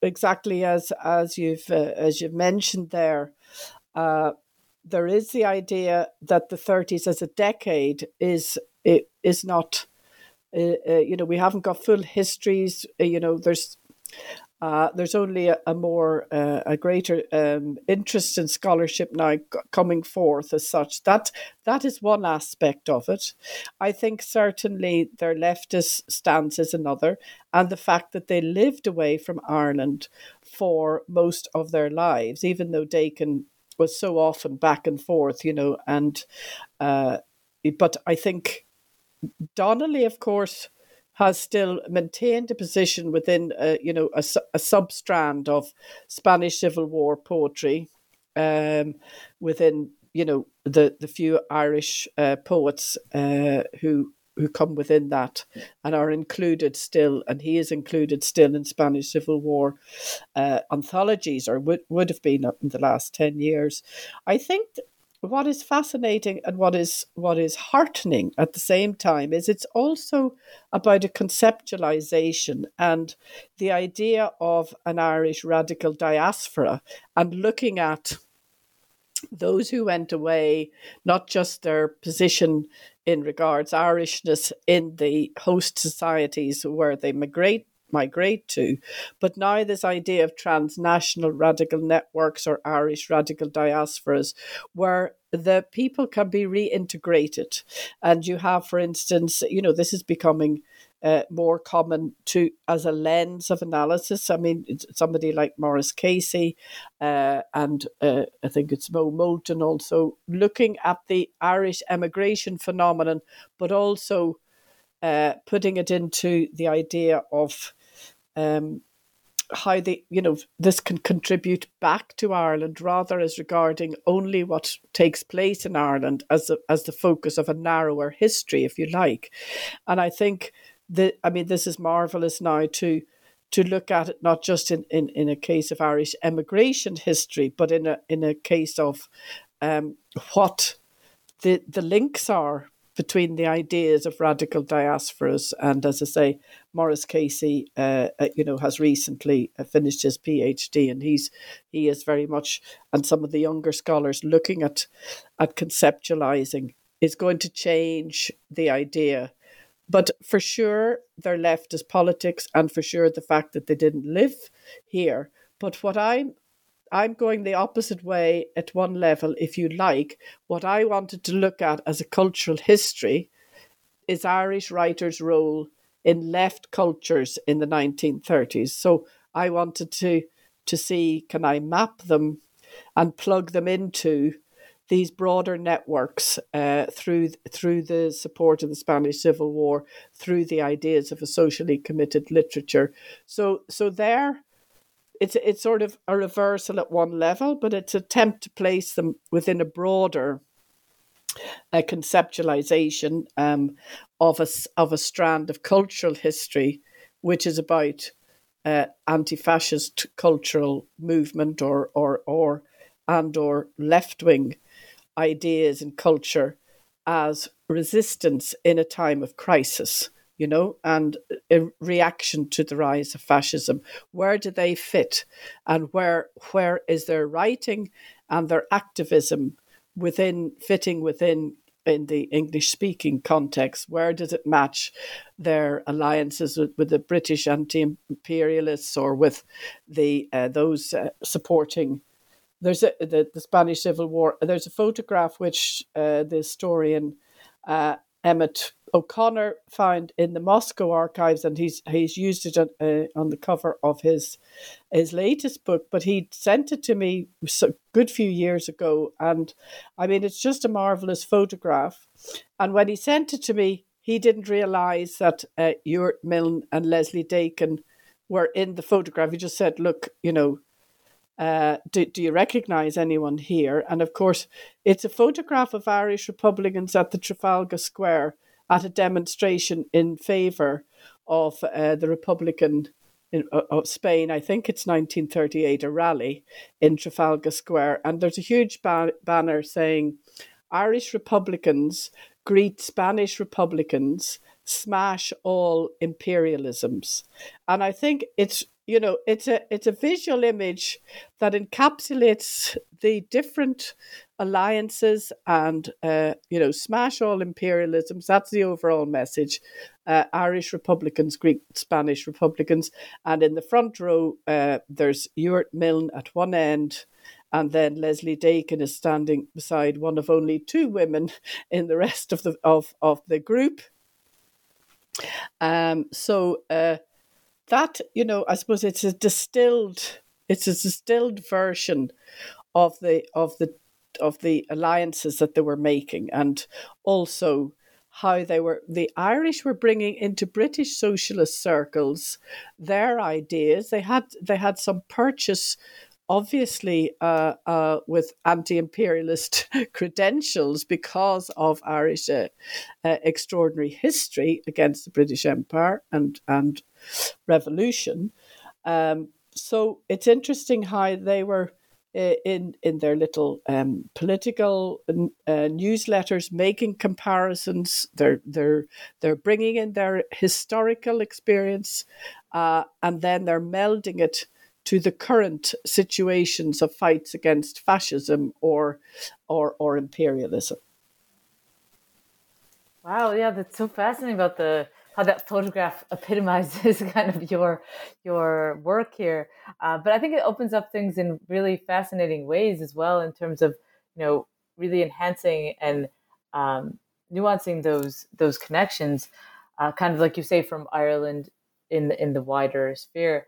exactly as you've mentioned there. There is the idea that the 30s as a decade is not, you know, we haven't got full histories. You know, there's only a more a greater interest in scholarship now coming forth as such. That is one aspect of it. I think certainly their leftist stance is another, and the fact that they lived away from Ireland for most of their lives, even though Daiken was so often back and forth, you know, and but I think Donnelly, of course, has still maintained a position within, you know, a substrand of Spanish Civil War poetry, within, you know, the few Irish poets who come within that and are included still, and he is included still in Spanish Civil War anthologies, or would have been up in the last 10 years. I think what is fascinating and what is heartening at the same time is it's also about a conceptualization and the idea of an Irish radical diaspora, and looking at those who went away, not just their position in regards Irishness in the host societies where they migrate to, but now this idea of transnational radical networks or Irish radical diasporas where the people can be reintegrated. And you have, for instance, you know, this is becoming more common to as a lens of analysis. I mean, somebody like Maurice Casey and I think it's Mo Moulton also looking at the Irish emigration phenomenon, but also putting it into the idea of how they, you know, this can contribute back to Ireland rather as regarding only what takes place in Ireland as the focus of a narrower history, if you like. And I think this is marvelous now to look at it not just in a case of Irish emigration history, but in a case of what the links are between the ideas of radical diasporas. And as I say, Maurice Casey, has recently finished his PhD, and he is very much, and some of the younger scholars looking at conceptualizing, is going to change the idea. But for sure, their leftist politics, and for sure the fact that they didn't live here. But what I'm going the opposite way at one level, if you like. What I wanted to look at as a cultural history is Irish writers' role in left cultures in the 1930s. So I wanted to see, can I map them and plug them into these broader networks through the support of the Spanish Civil War, through the ideas of a socially committed literature. So there, it's sort of a reversal at one level, but it's an attempt to place them within a broader conceptualization of a strand of cultural history, which is about anti-fascist cultural movement or left-wing ideas and culture as resistance in a time of crisis, and a reaction to the rise of fascism. Where do they fit? And where is their writing and their activism in the English-speaking context? Where does it match their alliances with the British anti-imperialists or with the those supporting... There's the Spanish Civil War. There's a photograph which the historian Emmett O'Connor found in the Moscow archives, and he's used it on the cover of his latest book. But he sent it to me a good few years ago, and I mean it's just a marvelous photograph. And when he sent it to me, he didn't realise that Ewart Milne and Leslie Daiken were in the photograph. He just said, "Look, do you recognize anyone here?" And of course, it's a photograph of Irish Republicans at the Trafalgar Square at a demonstration in favour of the Republican of Spain. I think it's 1938, a rally in Trafalgar Square. And there's a huge banner saying, "Irish Republicans greet Spanish Republicans, smash all imperialisms." And I think it's a visual image that encapsulates the different alliances and, smash all imperialisms. That's the overall message. Irish Republicans, Greek, Spanish Republicans. And in the front row, there's Ewart Milne at one end, and then Leslie Daiken is standing beside one of only two women in the rest of the group. That, I suppose it's a distilled version of the alliances that they were making, and also how the Irish were bringing into British socialist circles their ideas. They had some purchase, obviously, with anti-imperialist credentials because of Irish extraordinary history against the British Empire and revolution. So it's interesting how they were in their little political newsletters making comparisons. They're bringing in their historical experience, and then they're melding it to the current situations of fights against fascism or imperialism. Wow, yeah, that's so fascinating about how that photograph epitomizes kind of your work here. But I think it opens up things in really fascinating ways as well in terms of, really enhancing and nuancing those connections, kind of like you say, from Ireland in the wider sphere.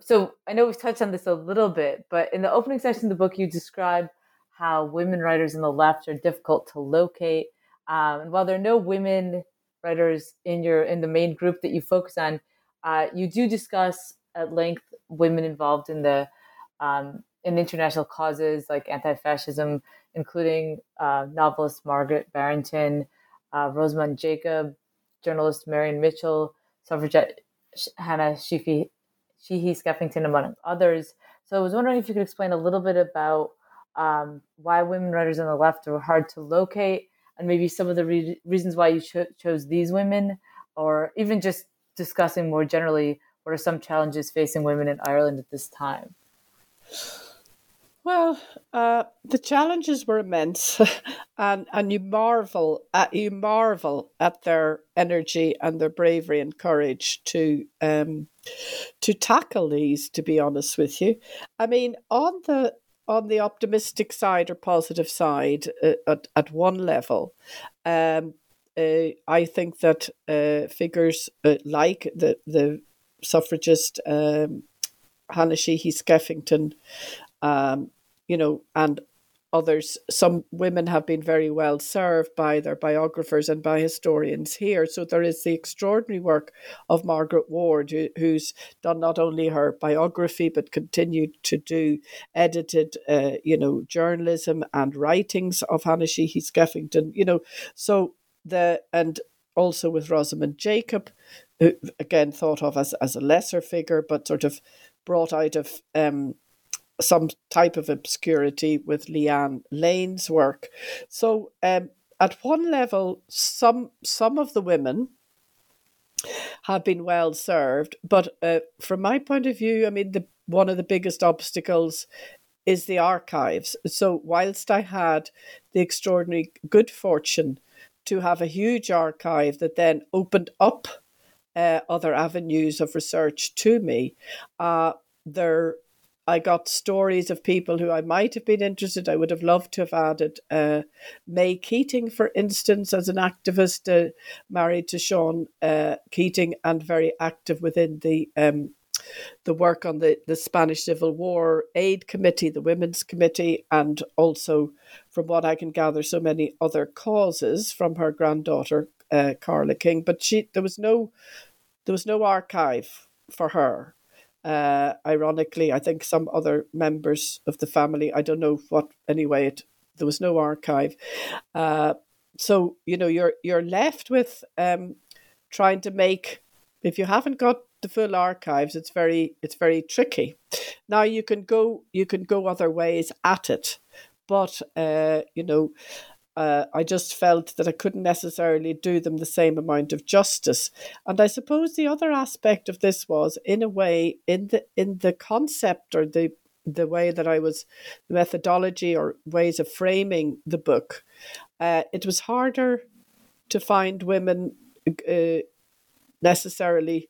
So I know we've touched on this a little bit, but in the opening section of the book, you describe how women writers in the left are difficult to locate. And while there are no women writers in the main group that you focus on, you do discuss at length women involved in the in international causes like anti-fascism, including novelist Margaret Barrington, Rosamond Jacob, journalist Mairin Mitchell, suffragette Hanna Sheehy-Skeffington, among others. So I was wondering if you could explain a little bit about why women writers on the left were hard to locate, and maybe some of the reasons why you chose these women, or even just discussing more generally what are some challenges facing women in Ireland at this time? Well, the challenges were immense, and you marvel at their energy and their bravery and courage to tackle these. To be honest with you, I mean, on the optimistic side or positive side, at one level, I think that figures like the suffragist Hanna Sheehy-Skeffington, and others, some women have been very well served by their biographers and by historians here. So there is the extraordinary work of Margaret Ward, who's done not only her biography, but continued to do edited, journalism and writings of Hanna Sheehy-Skeffington, and also with Rosamond Jacob, who again thought of as a lesser figure, but sort of brought out of some type of obscurity with Leanne Lane's work. So at one level, some of the women have been well served, but from my point of view, I mean, one of the biggest obstacles is the archives. So whilst I had the extraordinary good fortune to have a huge archive that then opened up other avenues of research to me, I got stories of people who I might have been interested. I would have loved to have added May Keating, for instance, as an activist, married to Sean Keating and very active within the work on the Spanish Civil War Aid Committee, the Women's Committee, and also, from what I can gather, so many other causes from her granddaughter, Carla King. But there was no archive for her. Ironically, I think some other members of the family, I don't know what, anyway, there was no archive. So, you're left with trying to make, if you haven't got the full archives, it's very tricky. Now you can go other ways at it, but, I just felt that I couldn't necessarily do them the same amount of justice. And I suppose the other aspect of this was, in a way, in the concept or the way that I was, the methodology or ways of framing the book, it was harder to find women necessarily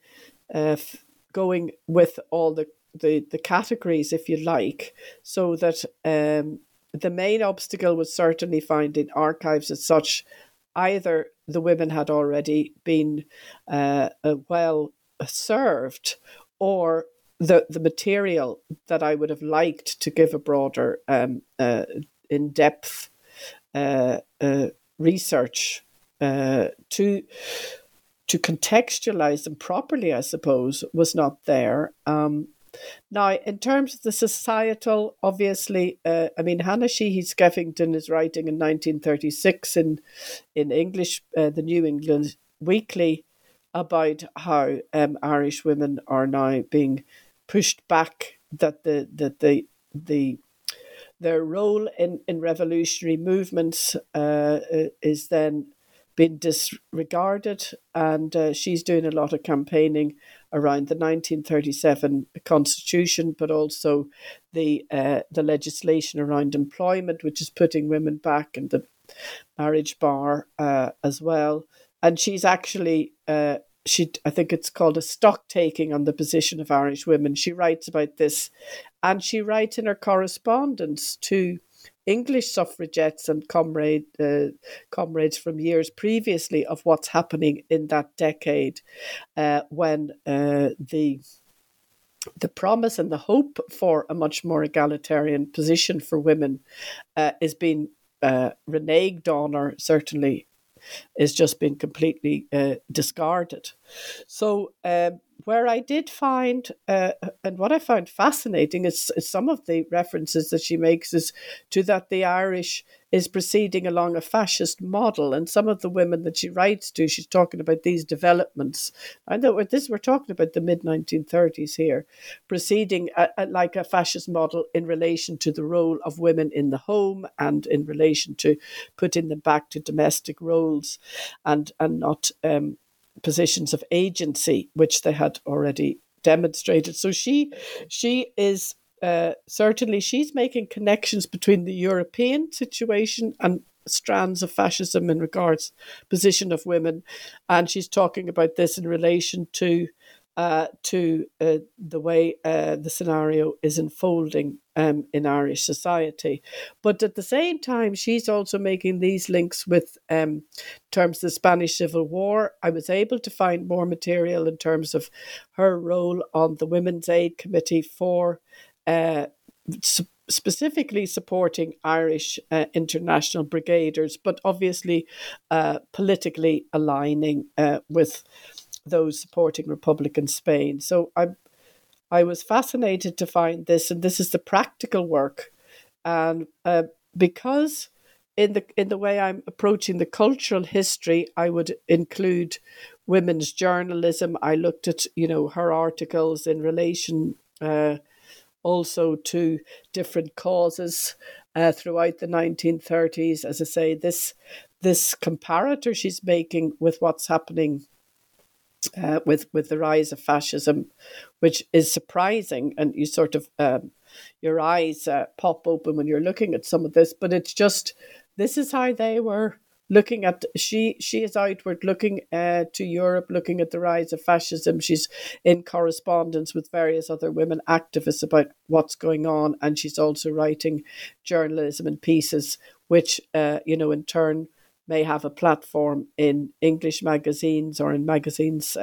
going with all the categories, if you like, so that... The main obstacle was certainly finding archives as such. Either the women had already been well served, or the material that I would have liked to give a broader, in-depth research to contextualize them properly, I suppose, was not there. Now, in terms of the societal, obviously, Hanna Sheehy-Skeffington is writing in 1936 in English, the New England Weekly, about how Irish women are now being pushed back, that their role in revolutionary movements is then been disregarded, and she's doing a lot of campaigning around the 1937 Constitution, but also the legislation around employment, which is putting women back, and the marriage bar as well. And she's actually I think it's called a stock taking on the position of Irish women. She writes about this, and she writes in her correspondence to English suffragettes and comrades from years previously of what's happening in that decade, when the promise and the hope for a much more egalitarian position for women is being reneged on, or certainly is just being completely discarded. So where I did find, and what I found fascinating is some of the references that she makes is to that the Irish is proceeding along a fascist model. And some of the women that she writes to, she's talking about these developments. I know we're talking about the mid-1930s here, proceeding like a fascist model in relation to the role of women in the home and in relation to putting them back to domestic roles and not positions of agency, which they had already demonstrated. So she is... certainly she's making connections between the European situation and strands of fascism in regards position of women. And she's talking about this in relation to the way the scenario is unfolding in Irish society. But at the same time, she's also making these links with terms of the Spanish Civil War. I was able to find more material in terms of her role on the Women's Aid Committee for specifically supporting Irish international brigaders, but obviously politically aligning with those supporting Republican Spain. So I was fascinated to find this, and this is the practical work. And because in the way I'm approaching the cultural history, I would include women's journalism. I looked at her articles in relation also to different causes throughout the 1930s. As I say, this comparator she's making with what's happening with the rise of fascism, which is surprising, and you sort of your eyes pop open when you're looking at some of this. But it's just, this is how they were looking at. She is outward looking to Europe, looking at the rise of fascism. She's in correspondence with various other women activists about what's going on, and she's also writing journalism and pieces, which in turn may have a platform in English magazines or in magazines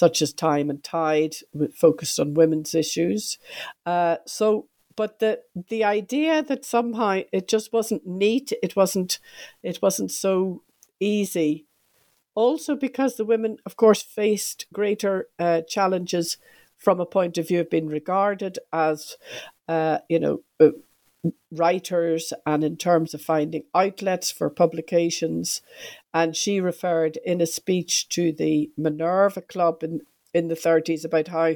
such as Time and Tide, focused on women's issues. But the idea that somehow it just wasn't neat, it wasn't so easy. Also because the women, of course, faced greater challenges from a point of view of being regarded as, writers and in terms of finding outlets for publications. And she referred in a speech to the Minerva Club in the 30s about how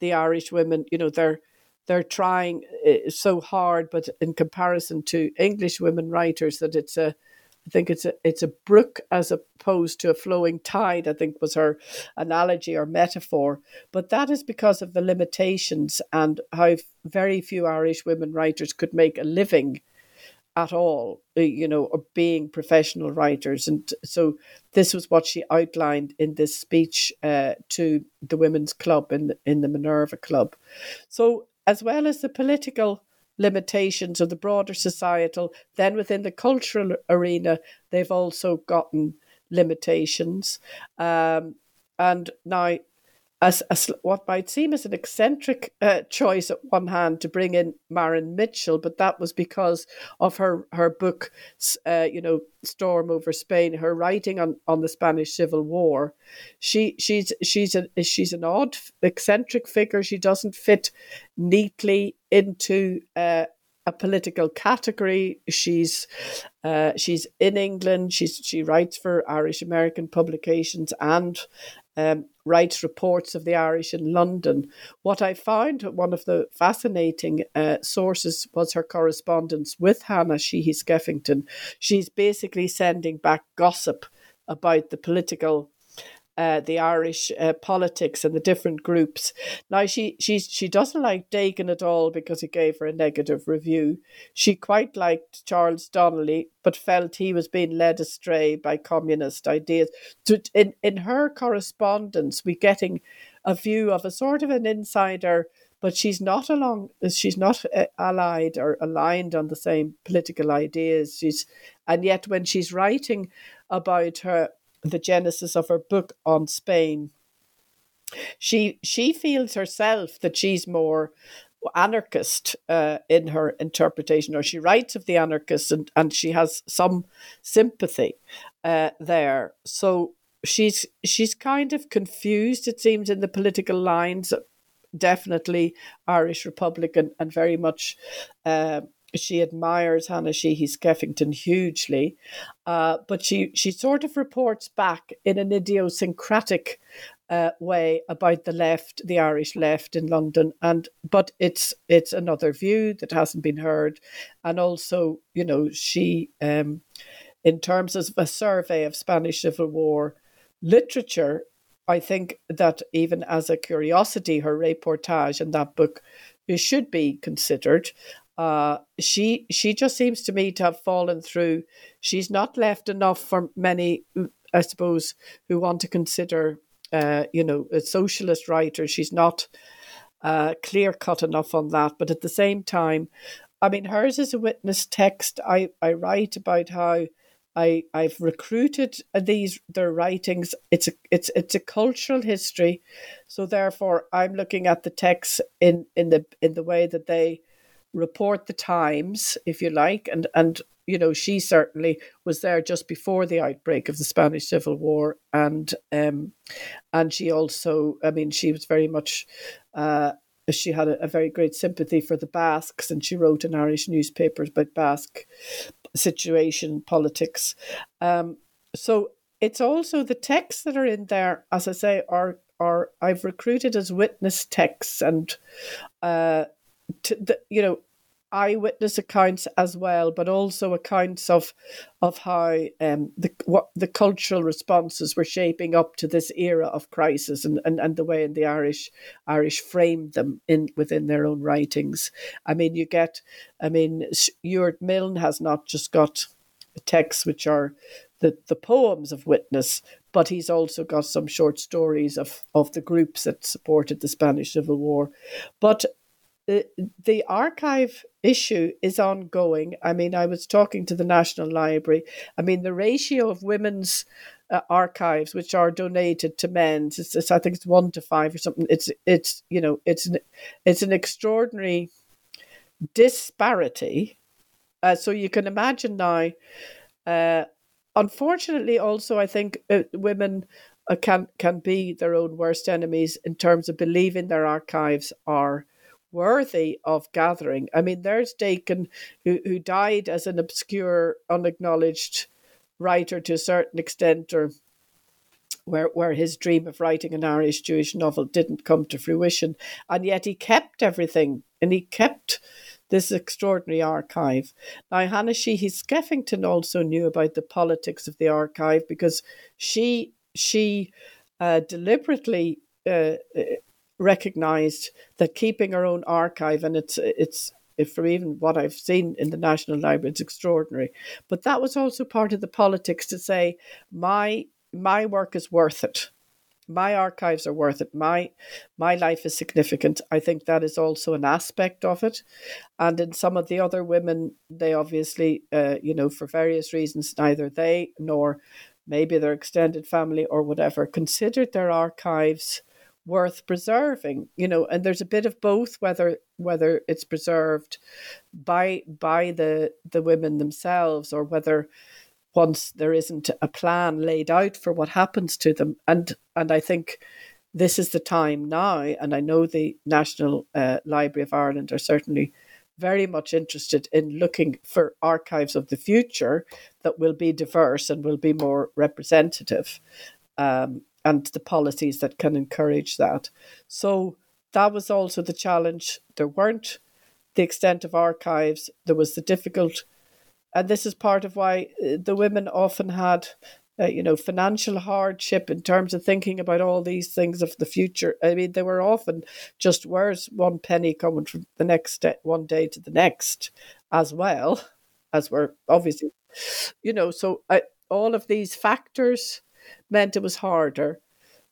the Irish women, they're trying so hard, but in comparison to English women writers, that it's a brook as opposed to a flowing tide, I think was her analogy or metaphor. But that is because of the limitations and how very few Irish women writers could make a living at all, of being professional writers. And so this was what she outlined in this speech to the Women's Club in the Minerva Club. So, as well as the political limitations of the broader societal, then within the cultural arena, they've also gotten limitations. And now, as what might seem as an eccentric choice at one hand to bring in Mairin Mitchell, but that was because of her book, Storm Over Spain, her writing on the Spanish Civil War. She's an odd, eccentric figure. She doesn't fit neatly into a political category. She's in England. She writes for Irish American publications and writes reports of the Irish in London. What I found, one of the fascinating sources, was her correspondence with Hanna Sheehy-Skeffington. She's basically sending back gossip about the political, the Irish politics and the different groups. Now, she doesn't like Daiken at all because he gave her a negative review. She quite liked Charles Donnelly, but felt he was being led astray by communist ideas. In her correspondence, we're getting a view of a sort of an insider, but she's not allied or aligned on the same political ideas. And yet when she's writing about the genesis of her book on Spain, she feels herself that she's more anarchist in her interpretation, or she writes of the anarchists, and she has some sympathy there. So she's kind of confused, it seems, in the political lines, definitely Irish Republican and very much She admires Hanna Sheehy-Skeffington hugely, but she sort of reports back in an idiosyncratic way about the left, the Irish left in London, but it's another view that hasn't been heard, and also she in terms of a survey of Spanish Civil War literature, I think that even as a curiosity, her reportage in that book should be considered. She just seems to me to have fallen through. She's not left enough for many, I suppose, who want to consider, a socialist writer. She's not clear-cut enough on that. But at the same time, I mean, hers is a witness text. I write about how I've recruited their writings. It's a cultural history, so therefore I'm looking at the texts in the way that they report the times, if you like, and she certainly was there just before the outbreak of the Spanish Civil War, and she also, I mean, she was very much she had a very great sympathy for the Basques, and she wrote in Irish newspapers about Basque situation, politics. So it's also the texts that are in there, as I say, are I've recruited as witness texts and, eyewitness accounts as well, but also accounts of how the cultural responses were shaping up to this era of crisis, and the way in the Irish framed them within their own writings. I mean, Ewart Milne has not just got texts which are the poems of witness, but he's also got some short stories of the groups that supported the Spanish Civil War. But the archive issue is ongoing. I mean, I was talking to the National Library. I mean, the ratio of women's archives which are donated to men's, I think it's 1 to 5 or something. It's an extraordinary disparity. So you can imagine now. Unfortunately, also I think women can be their own worst enemies in terms of believing their archives are worthy of gathering. I mean, there's Daiken, who died as an obscure, unacknowledged writer to a certain extent, or where his dream of writing an Irish Jewish novel didn't come to fruition. And yet he kept everything, and he kept this extraordinary archive. Now, Hanna Sheehy-Skeffington also knew about the politics of the archive, because she deliberately recognised that keeping her own archive, and it's from even what I've seen in the National Library, it's extraordinary. But that was also part of the politics to say, my work is worth it. My archives are worth it. My life is significant. I think that is also an aspect of it. And in some of the other women, they obviously, for various reasons, neither they nor maybe their extended family or whatever considered their archives worth preserving, and there's a bit of both, whether it's preserved by the women themselves, or whether once there isn't a plan laid out for what happens to them. And I think this is the time now, and I know the National Library of Ireland are certainly very much interested in looking for archives of the future that will be diverse and will be more representative, and the policies that can encourage that. So that was also the challenge. There weren't the extent of archives. There was the difficult, and this is part of why the women often had, financial hardship in terms of thinking about all these things of the future. I mean, they were often just, where's one penny coming from the next day, one day to the next, as well as we're obviously, so all of these factors meant it was harder,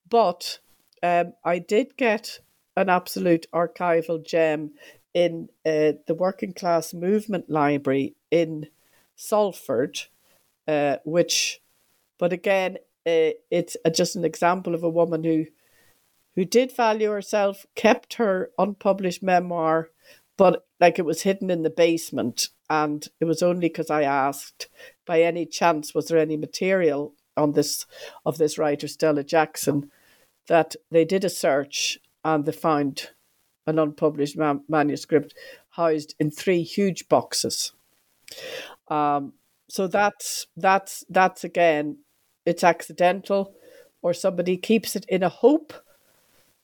but I did get an absolute archival gem in the Working Class Movement Library in Salford, it's just an example of a woman who did value herself, kept her unpublished memoir, but like it was hidden in the basement, and it was only because I asked, by any chance, was there any material on this of this writer Stella Jackson, that they did a search and they found an unpublished manuscript. housed in three huge boxes. So that's again, it's accidental, or somebody keeps it in a hope,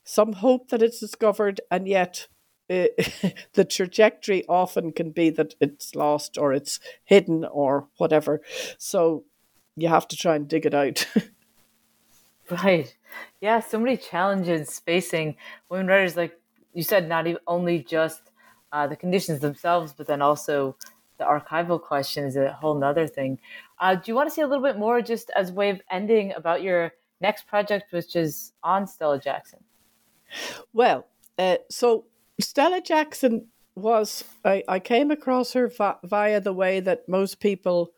some hope that it's discovered, and yet the trajectory often can be that it's lost or it's hidden or whatever. So you have to try and dig it out. Right. Yeah, so many challenges facing women writers, like you said, not even, only just the conditions themselves, but then also the archival question is a whole nother thing. Do you want to say a little bit more, just as a way of ending, about your next project, which is on Stella Jackson? Well, so Stella Jackson was, I came across her via the way that most people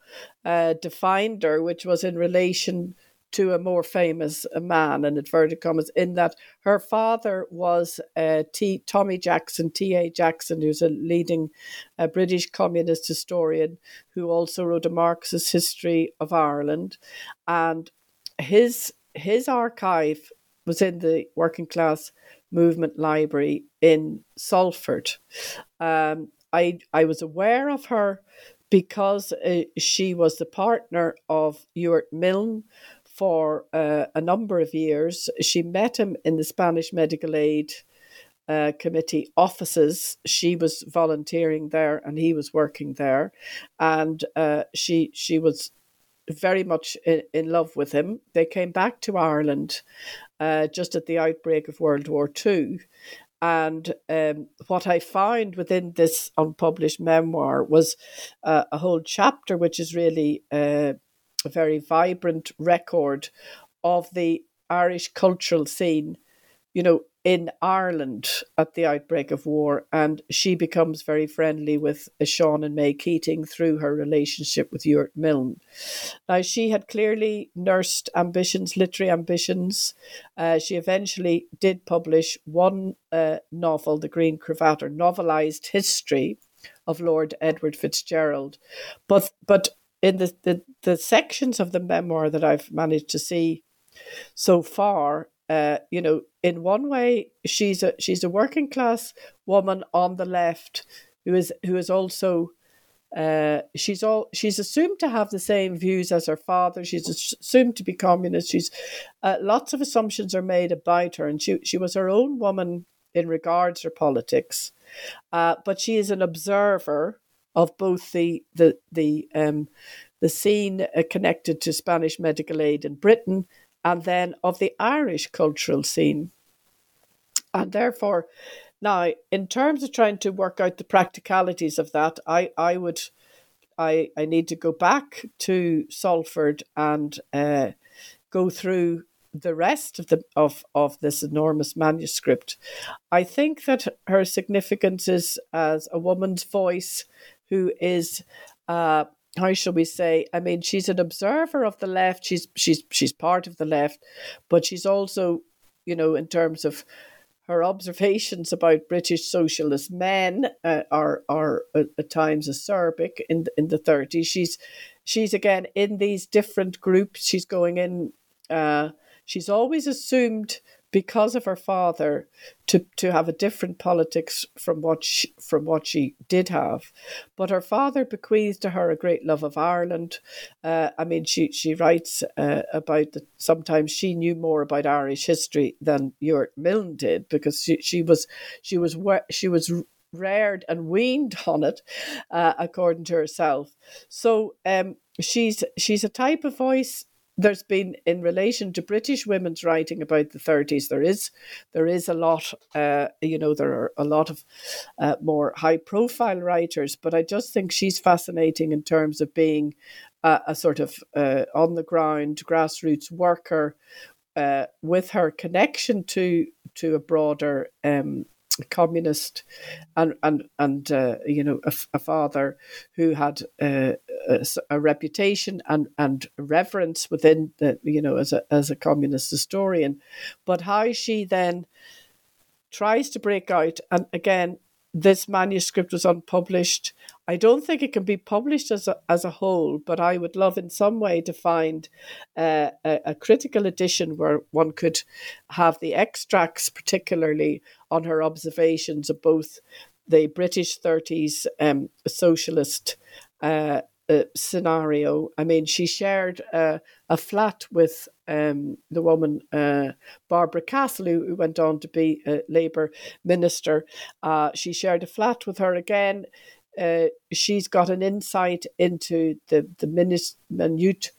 defined her, which was in relation to a more famous man, in inverted commas, in that her father was Tommy Jackson, T.A. Jackson, who's a leading British communist historian who also wrote a Marxist history of Ireland. And his archive was in the Working Class Movement Library in Salford. I was aware of her because she was the partner of Ewart Milne for a number of years. She met him in the Spanish Medical Aid Committee offices. She was volunteering there and he was working there. And she was very much in love with him. They came back to Ireland just at the outbreak of World War II. And what I found within this unpublished memoir was a whole chapter, which is really a very vibrant record of the Irish cultural scene, you know, in Ireland at the outbreak of war. And she becomes very friendly with Sean and May Keating through her relationship with Ewart Milne. Now, she had clearly nursed ambitions, literary ambitions. She eventually did publish one novel, The Green Cravat, or novelised history of Lord Edward Fitzgerald. But in the sections of the memoir that I've managed to see so far, you know, in one way, she's a working class woman on the left who is also she's assumed to have the same views as her father. She's assumed to be communist. She's lots of assumptions are made about her, and she was her own woman in regards to her politics, but she is an observer of both the scene connected to Spanish medical aid in Britain, and then of the Irish cultural scene. And therefore, now, in terms of trying to work out the practicalities of that, I need to go back to Salford and go through the rest of this enormous manuscript. I think that her significance is as a woman's voice who is, how shall we say? I mean, she's an observer of the left. She's part of the left, but she's also, you know, in terms of her observations about British socialist men are at times acerbic in the 30s. She's again in these different groups. She's going in. She's always assumed, because of her father, to have a different politics from what she did have. But her father bequeathed to her a great love of Ireland. I mean, she writes about that sometimes she knew more about Irish history than Ewart Milne did, because she was reared and weaned on it, according to herself. So she's a type of voice. There's been, in relation to British women's writing about the 30s, there is a lot, you know, there are a lot of more high-profile writers, but I just think she's fascinating in terms of being a sort of on-the-ground grassroots worker with her connection to a broader communist and you know, a father who had a reputation and reverence within the, you know, as a communist historian. But how she then tries to break out, and again, this manuscript was unpublished. I don't think it can be published as a whole, but I would love in some way to find a critical edition where one could have the extracts, particularly on her observations of both the British 30s socialist scenario. I mean, she shared a flat with the woman Barbara Castle, who went on to be a Labour minister. She shared a flat with her again. She's got an insight into the minute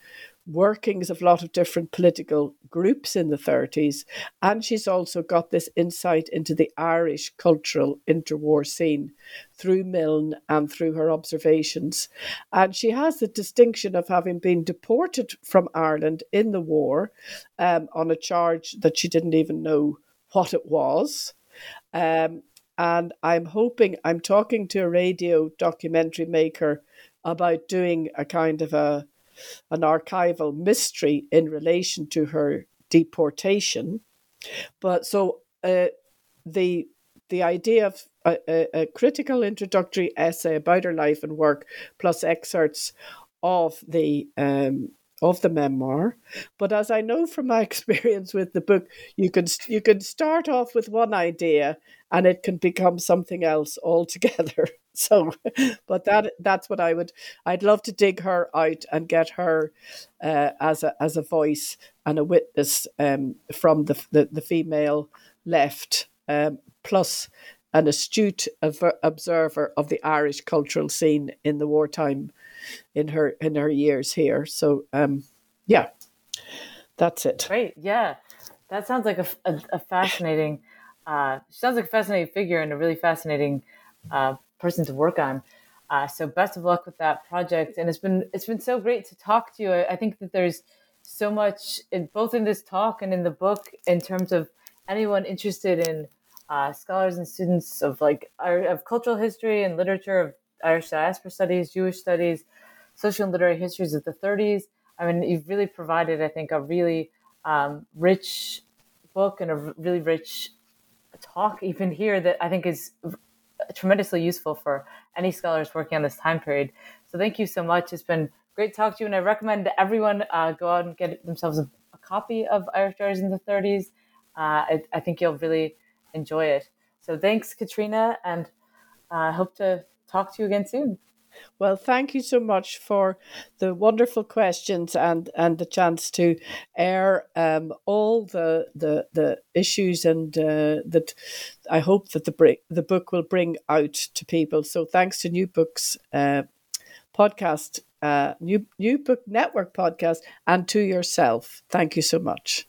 workings of a lot of different political groups in the 30s, and she's also got this insight into the Irish cultural interwar scene through Milne and through her observations. And she has the distinction of having been deported from Ireland in the war on a charge that she didn't even know what it was. And I'm talking to a radio documentary maker about doing a kind of an archival mystery in relation to her deportation. But so the idea of a critical introductory essay about her life and work, plus excerpts of the memoir. But as I know from my experience with the book, you can start off with one idea and it can become something else altogether. So, but that's what I'd love to dig her out and get her as a voice and a witness from the female left, plus an astute observer of the Irish cultural scene in the wartime, in her years here. So, yeah, that's it. Great, yeah, that sounds like a fascinating. She sounds like a fascinating figure and a really fascinating person to work on. So best of luck with that project. And it's been so great to talk to you. I think that there's so much both in this talk and in the book in terms of anyone interested in scholars and students of cultural history and literature, of Irish diaspora studies, Jewish studies, social and literary histories of the 30s. I mean, you've really provided, I think, a really rich book and a really rich talk even here that I think is tremendously useful for any scholars working on this time period. So thank you so much. It's been great to talk to you, and I recommend that everyone go out and get themselves a copy of Irish Diaries in the 30s. I think you'll really enjoy it. So thanks, Katrina, and I hope to talk to you again soon. Well, thank you so much for the wonderful questions and the chance to air all the issues, and that I hope that the book will bring out to people. So thanks to New Books Podcast, New Book Network Podcast, and to yourself. Thank you so much.